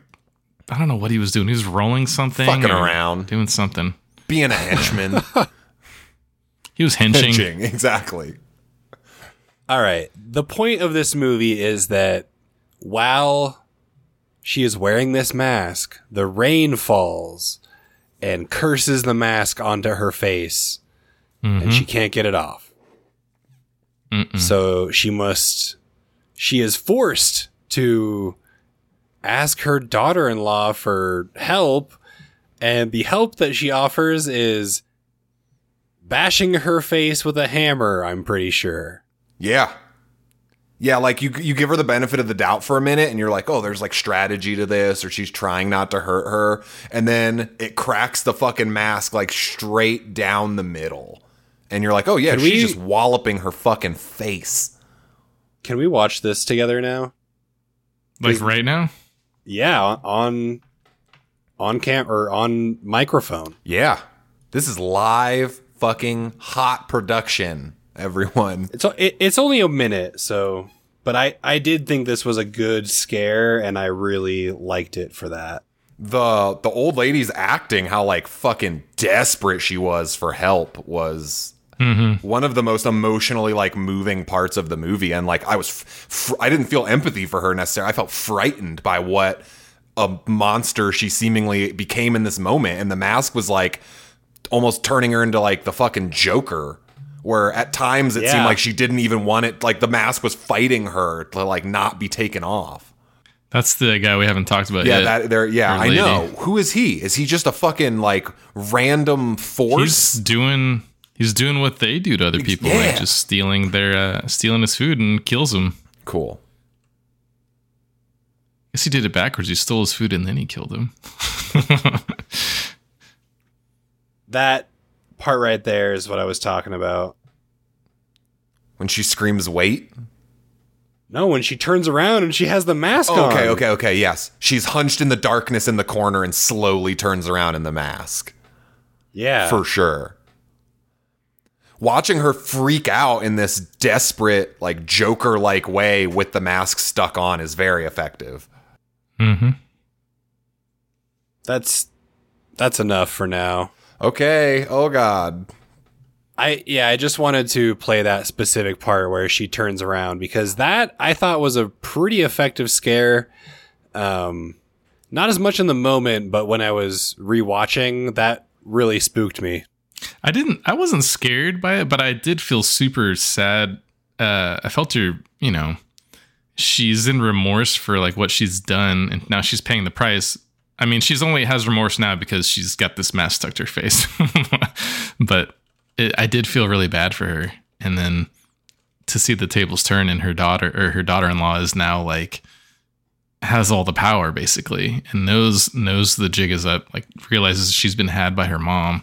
I don't know what he was doing. He was rolling something. Fucking around. Doing something. Being a henchman. He was henching. Henching, exactly. All right. The point of this movie is that while she is wearing this mask, the rain falls and curses the mask onto her face, mm-hmm. and she can't get it off. Mm-mm. So she must, she is forced to ask her daughter-in-law for help, and the help that she offers is bashing her face with a hammer, I'm pretty sure. Yeah. Yeah, like you you give her the benefit of the doubt for a minute and you're like, oh, there's like strategy to this or she's trying not to hurt her. And then it cracks the fucking mask like straight down the middle. And you're like, oh, yeah, can she's we, just walloping her fucking face. Can we watch this together now? Like right now? Yeah, on on cam or on microphone. Yeah, this is live fucking hot production. Everyone, it's it, it's only a minute, so but I I did think this was a good scare, and I really liked it for that. The the old lady's acting, how like fucking desperate she was for help, was mm-hmm. one of the most emotionally like moving parts of the movie. And like I was, fr- I didn't feel empathy for her necessarily. I felt frightened by what a monster she seemingly became in this moment, and the mask was like almost turning her into like the fucking Joker. Where at times it yeah. seemed like she didn't even want it. Like the mask was fighting her to like not be taken off. That's the guy we haven't talked about yeah, yet. That, there, yeah, I lady. know. Who is he? Is he just a fucking like random force? He's doing. He's doing what they do to other people, yeah. like just stealing their uh, stealing his food and kills him. Cool. I guess he did it backwards. He stole his food and then he killed him. That part right there is what I was talking about. When she screams, wait. No, when she turns around and she has the mask oh, on. Okay, okay, okay, yes. She's hunched in the darkness in the corner and slowly turns around in the mask. Yeah. For sure. watching her freak out in this desperate, like, Joker-like way with the mask stuck on is very effective. Mm-hmm. That's that's enough for now. Okay. Oh, God. I Yeah, I just wanted to play that specific part where she turns around, because that, I thought, was a pretty effective scare. Um, not as much in the moment, but when I was rewatching, that really spooked me. I didn't, I wasn't scared by it, but I did feel super sad. Uh, I felt her, you know, she's in remorse for, like, what she's done, and now she's paying the price. I mean, she's only has remorse now because she's got this mask stuck to her face, but it, I did feel really bad for her. And then to see the tables turn and her daughter or her daughter-in-law is now, like, has all the power basically, and knows, knows the jig is up, like, realizes she's been had by her mom.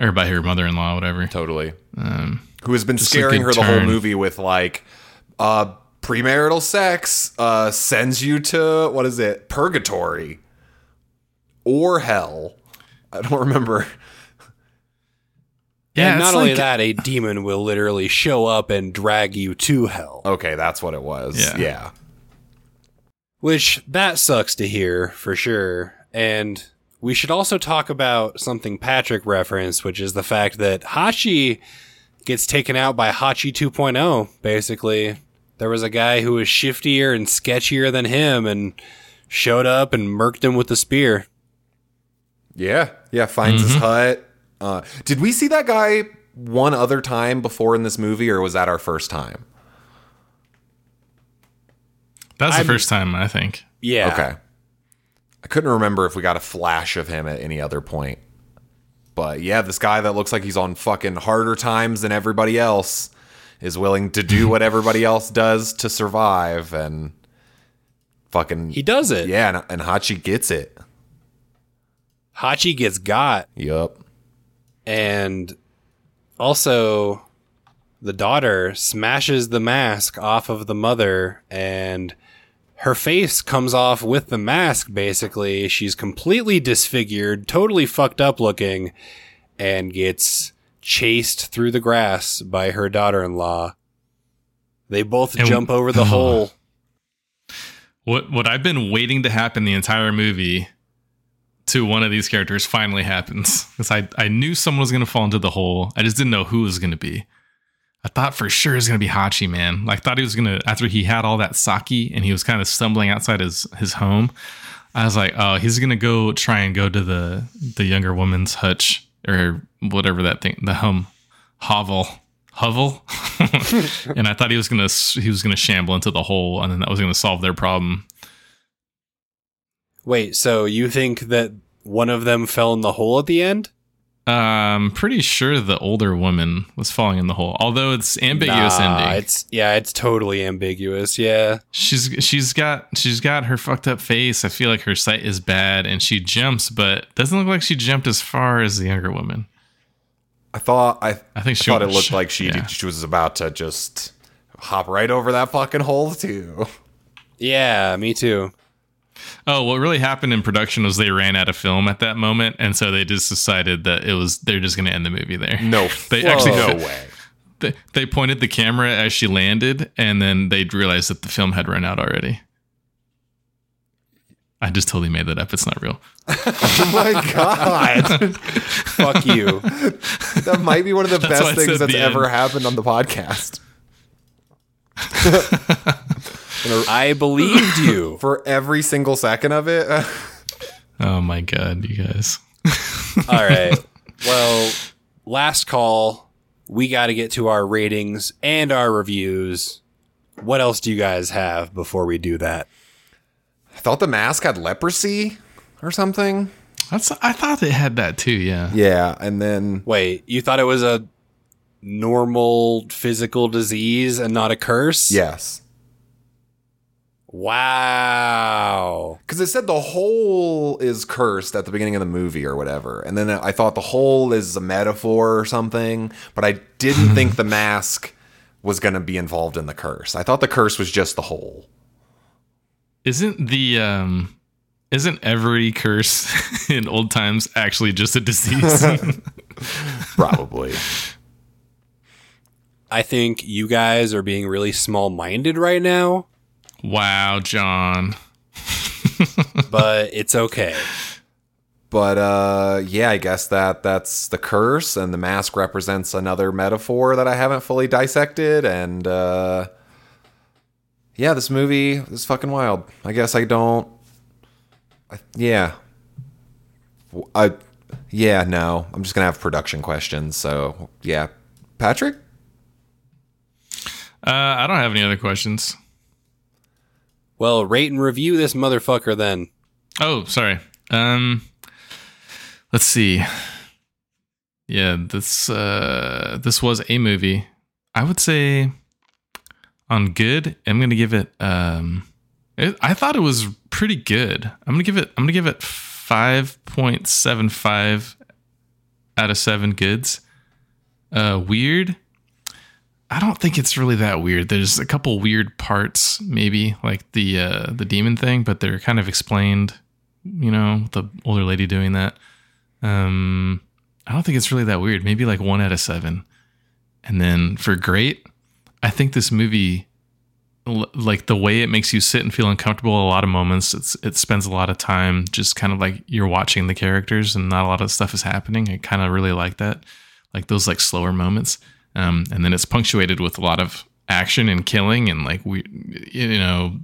Or by her mother-in-law, whatever. Totally. Um, Who has been scaring her the turn. whole movie with, like, uh, premarital sex uh, sends you to, what is it, purgatory. Or hell. I don't remember. Yeah, and not only like, that, a demon will literally show up and drag you to hell. Okay, that's what it was. Yeah. yeah. Which, that sucks to hear, for sure. And... we should also talk about something Patrick referenced, which is the fact that Hachi gets taken out by Hachi two point oh, basically. There was a guy who was shiftier and sketchier than him and showed up and murked him with a spear. Yeah. Yeah, finds mm-hmm. his hut. Uh, did we see that guy one other time before in this movie, or was that our first time? That's I'm, the first time, I think. Yeah. Okay. I couldn't remember if we got a flash of him at any other point. But yeah, this guy that looks like he's on fucking harder times than everybody else is willing to do what everybody else does to survive, and fucking... he does it. Yeah, and, and Hachi gets it. Hachi gets got. Yup. And also, the daughter smashes the mask off of the mother, and... her face comes off with the mask, basically. She's completely disfigured, totally fucked up looking, and gets chased through the grass by her daughter-in-law. They both and jump over the hole. What what I've been waiting to happen the entire movie to one of these characters finally happens. Because I, I knew someone was going to fall into the hole. I just didn't know who it was going to be. I thought for sure it was going to be Hachi, man. Like, I thought he was going to, after he had all that sake and he was kind of stumbling outside his, his home, I was like, oh, he's going to go try and go to the, the younger woman's hutch or whatever that thing, the home, hovel, hovel. And I thought he was going to, he was going to shamble into the hole, and then that was going to solve their problem. Wait, so you think that one of them fell in the hole at the end? I'm um, pretty sure the older woman was falling in the hole, although it's ambiguous nah, ending. It's, yeah, it's totally ambiguous. Yeah, she's she's got she's got her fucked up face. I feel like her sight is bad, and she jumps, but doesn't look like she jumped as far as the younger woman. I thought I I think she I thought it looked like she yeah. did, she was about to just hop right over that fucking hole too. Yeah, me too. Oh, what really happened in production was they ran out of film at that moment, and so they just decided that it was they're just going to end the movie there. No, they whoa. actually no way. They, they pointed the camera as she landed, and then they realized that the film had run out already. I just totally made that up. It's not real. Oh my god! Fuck you. That might be one of the that's best things that's the ever end. happened on the podcast. I believed you for every single second of it. Oh my god, you guys. All right. Well, last call. We got to get to our ratings and our reviews. What else do you guys have before we do that? I thought the mask had leprosy or something. That's I thought it had that too, yeah. Yeah, and then wait, you thought it was a normal physical disease and not a curse? Yes. Wow. Because it said the hole is cursed at the beginning of the movie or whatever. And then I thought the hole is a metaphor or something. But I didn't think the mask was going to be involved in the curse. I thought the curse was just the hole. Isn't the... Um, isn't every curse in old times actually just a disease? Probably. I think you guys are being really small-minded right now. Wow, John. But it's okay. But uh, yeah, I guess that that's the curse, and the mask represents another metaphor that I haven't fully dissected. And uh, yeah, this movie is fucking wild. I guess I don't. I, yeah. I yeah no. I'm just gonna have production questions. So yeah, Patrick. Uh, I don't have any other questions. Well, rate and review this motherfucker then. Oh, sorry. Um, let's see. Yeah, this uh, this was a movie. I would say on good, I'm gonna give it. Um, it, I thought it was pretty good. I'm gonna give it. I'm gonna give it five point seven five out of seven goods. Uh, weird. I don't think it's really that weird. There's a couple weird parts, maybe like the uh, the demon thing, but they're kind of explained, you know, the older lady doing that. Um, I don't think it's really that weird. Maybe like one out of seven. And then for great, I think this movie, like the way it makes you sit and feel uncomfortable a lot of moments, it's, it spends a lot of time just kind of like you're watching the characters and not a lot of stuff is happening. I kind of really like that. Like those like slower moments. Um, and then it's punctuated with a lot of action and killing and like, we, you know,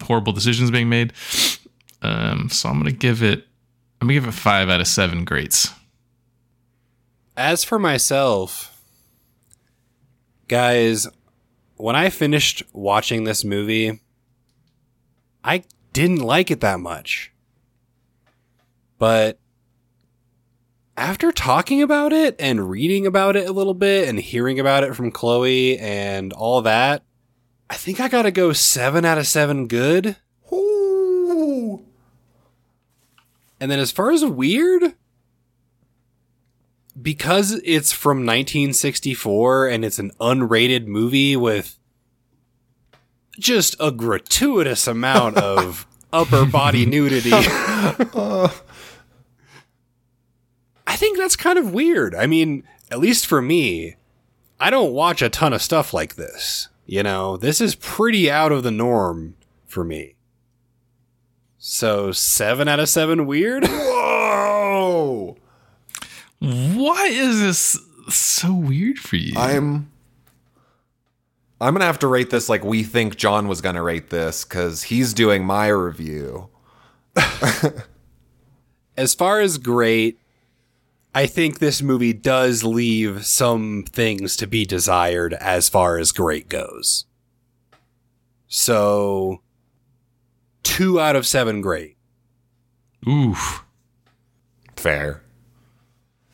horrible decisions being made. Um, so I'm going to give it, I'm going to give it five out of seven greats. As for myself, guys, when I finished watching this movie, I didn't like it that much, but after talking about it and reading about it a little bit and hearing about it from Chloe and all that, I think I gotta go seven out of seven good. Ooh. And then as far as weird, because it's from nineteen sixty-four and it's an unrated movie with just a gratuitous amount of upper body nudity. uh. I think that's kind of weird. I mean, at least for me, I don't watch a ton of stuff like this. You know, this is pretty out of the norm for me. So seven out of seven weird? Whoa! Why is this so weird for you? I'm... I'm gonna have to rate this like we think John was gonna rate this, because he's doing my review. As far as great, I think this movie does leave some things to be desired as far as great goes. So, two out of seven great. Oof. Fair.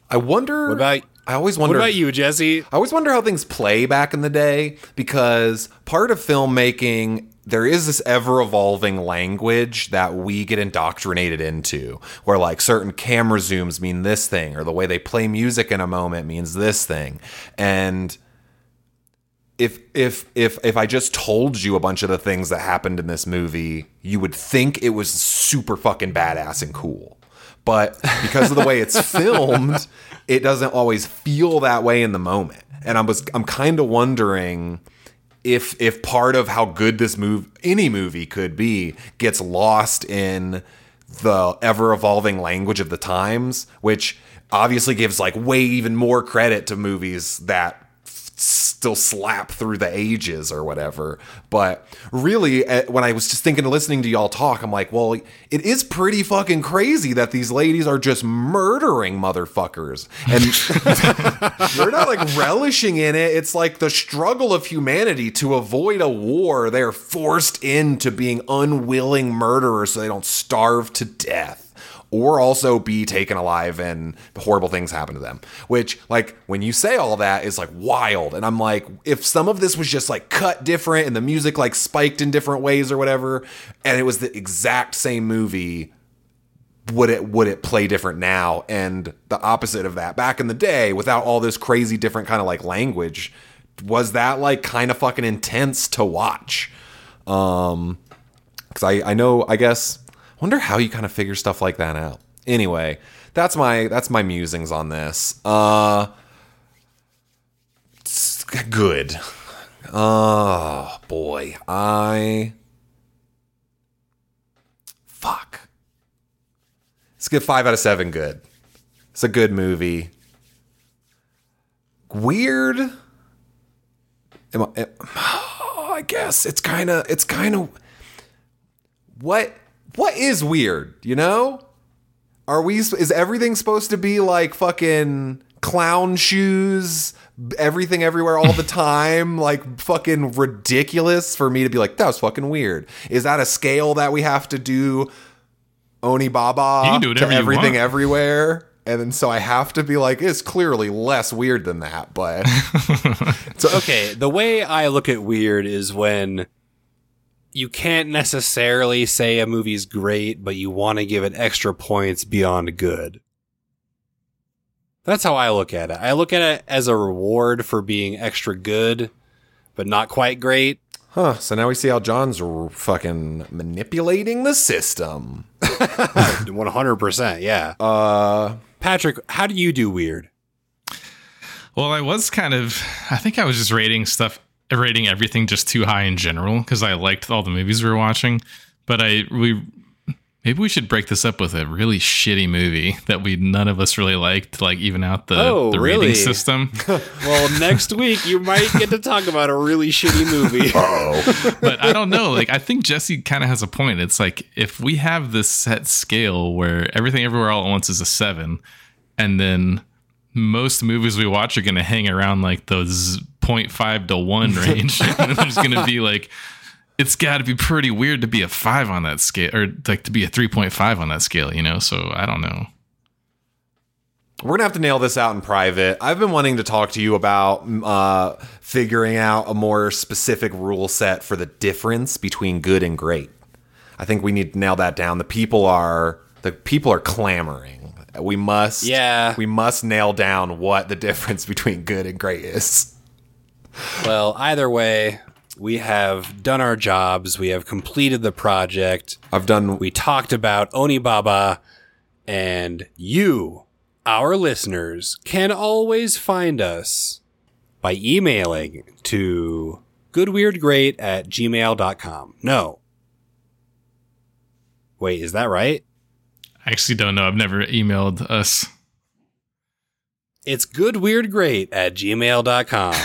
I wonder... What about, I always wonder, what about you, Jesse? I always wonder how things play back in the day, because part of filmmaking... there is this ever-evolving language that we get indoctrinated into, where like certain camera zooms mean this thing, or the way they play music in a moment means this thing. And if if if if I just told you a bunch of the things that happened in this movie, you would think it was super fucking badass and cool. But because of the way it's filmed, it doesn't always feel that way in the moment. And I was I'm kind of wondering. If if part of how good this move any movie could be gets lost in the ever-evolving language of the times, which obviously gives like way even more credit to movies that f- still slap through the ages or whatever. But really, when I was just thinking and listening to y'all talk, I'm like, well, it is pretty fucking crazy that these ladies are just murdering motherfuckers. And they're not like relishing in it. It's like the struggle of humanity to avoid a war. They're forced into being unwilling murderers so they don't starve to death. Or also be taken alive and horrible things happen to them. Which, like, when you say all that, is like wild. And I'm like, if some of this was just like cut different and the music like spiked in different ways or whatever, and it was the exact same movie, would it would it play different now? And the opposite of that, back in the day, without all this crazy different kind of like language, was that like kind of fucking intense to watch? Um, because I I know I guess. Wonder how you kind of figure stuff like that out. Anyway, that's my that's my musings on this. Uh, good. Oh, boy. I... Fuck. Let's get five out of seven good. It's a good movie. Weird. Am I, am, oh, I guess it's kind of, it's kind of, what, what is weird? You know, are we, is everything supposed to be like fucking clown shoes, everything everywhere all the time? Like fucking ridiculous for me to be like, that was fucking weird. Is that a scale that we have to do? Onibaba do to everything everywhere. And then so I have to be like, it's clearly less weird than that, but... So, okay, the way I look at weird is when you can't necessarily say a movie's great, but you want to give it extra points beyond good. That's how I look at it. I look at it as a reward for being extra good, but not quite great. Huh, so now we see how John's r- fucking manipulating the system. one hundred percent, yeah. Uh... Patrick, how do you do weird? Well, I was kind of, I think I was just rating stuff, rating everything just too high in general because I liked all the movies we were watching. But I, we, maybe we should break this up with a really shitty movie that we, none of us really liked, like even out the, oh, the really? rating system. Well, next week you might get to talk about a really shitty movie. Uh-oh. But I don't know. Like, I think Jesse kind of has a point. It's like, if we have this set scale where everything everywhere all at once is a seven, and then most movies we watch are going to hang around like those zero point five to one range. And there's going to be like, it's got to be pretty weird to be a five on that scale, or like to be a three point five on that scale, you know? So I don't know. We're going to have to nail this out in private. I've been wanting to talk to you about uh, figuring out a more specific rule set for the difference between good and great. I think we need to nail that down. The people are, the people are clamoring. We must, yeah. we must nail down what the difference between good and great is. Well, either way, we have done our jobs. We have completed the project. I've done. We talked about Onibaba, and you, our listeners, can always find us by emailing to goodweirdgreat at gmail dot com. No. Wait, is that right? I actually don't know. I've never emailed us. It's goodweirdgreat at gmail dot com.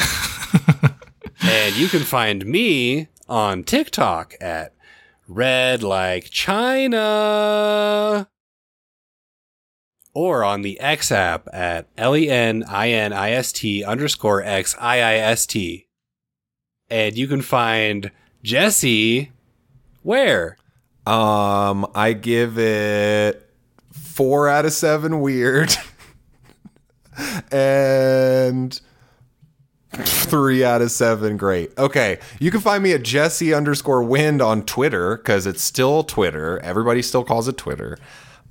And you can find me on TikTok at Red Like China, or on the X app at L E N I N I S T underscore X I I S T. And you can find Jesse where? Um, I give it four out of seven weird. And... three out of seven great. Okay, you can find me at Jesse underscore wind on Twitter, because it's still Twitter. Everybody still calls it Twitter.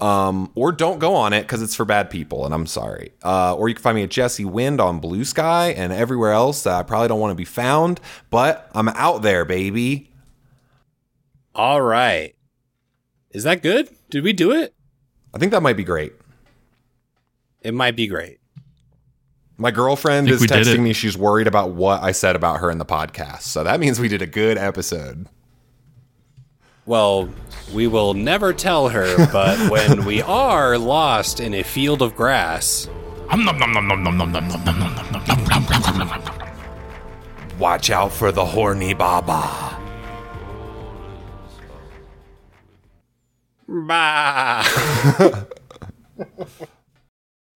Um, or don't go on it because it's for bad people, and I'm sorry. Uh, or you can find me at Jesse Wind on Blue Sky and everywhere else that I probably don't want to be found, but I'm out there, baby. All right. Is that good? Did we do it? I think that might be great. It might be great. My girlfriend is texting me. She's worried about what I said about her in the podcast. So that means we did a good episode. Well, we will never tell her, but when we are lost in a field of grass, watch out for the horny baba. Bah.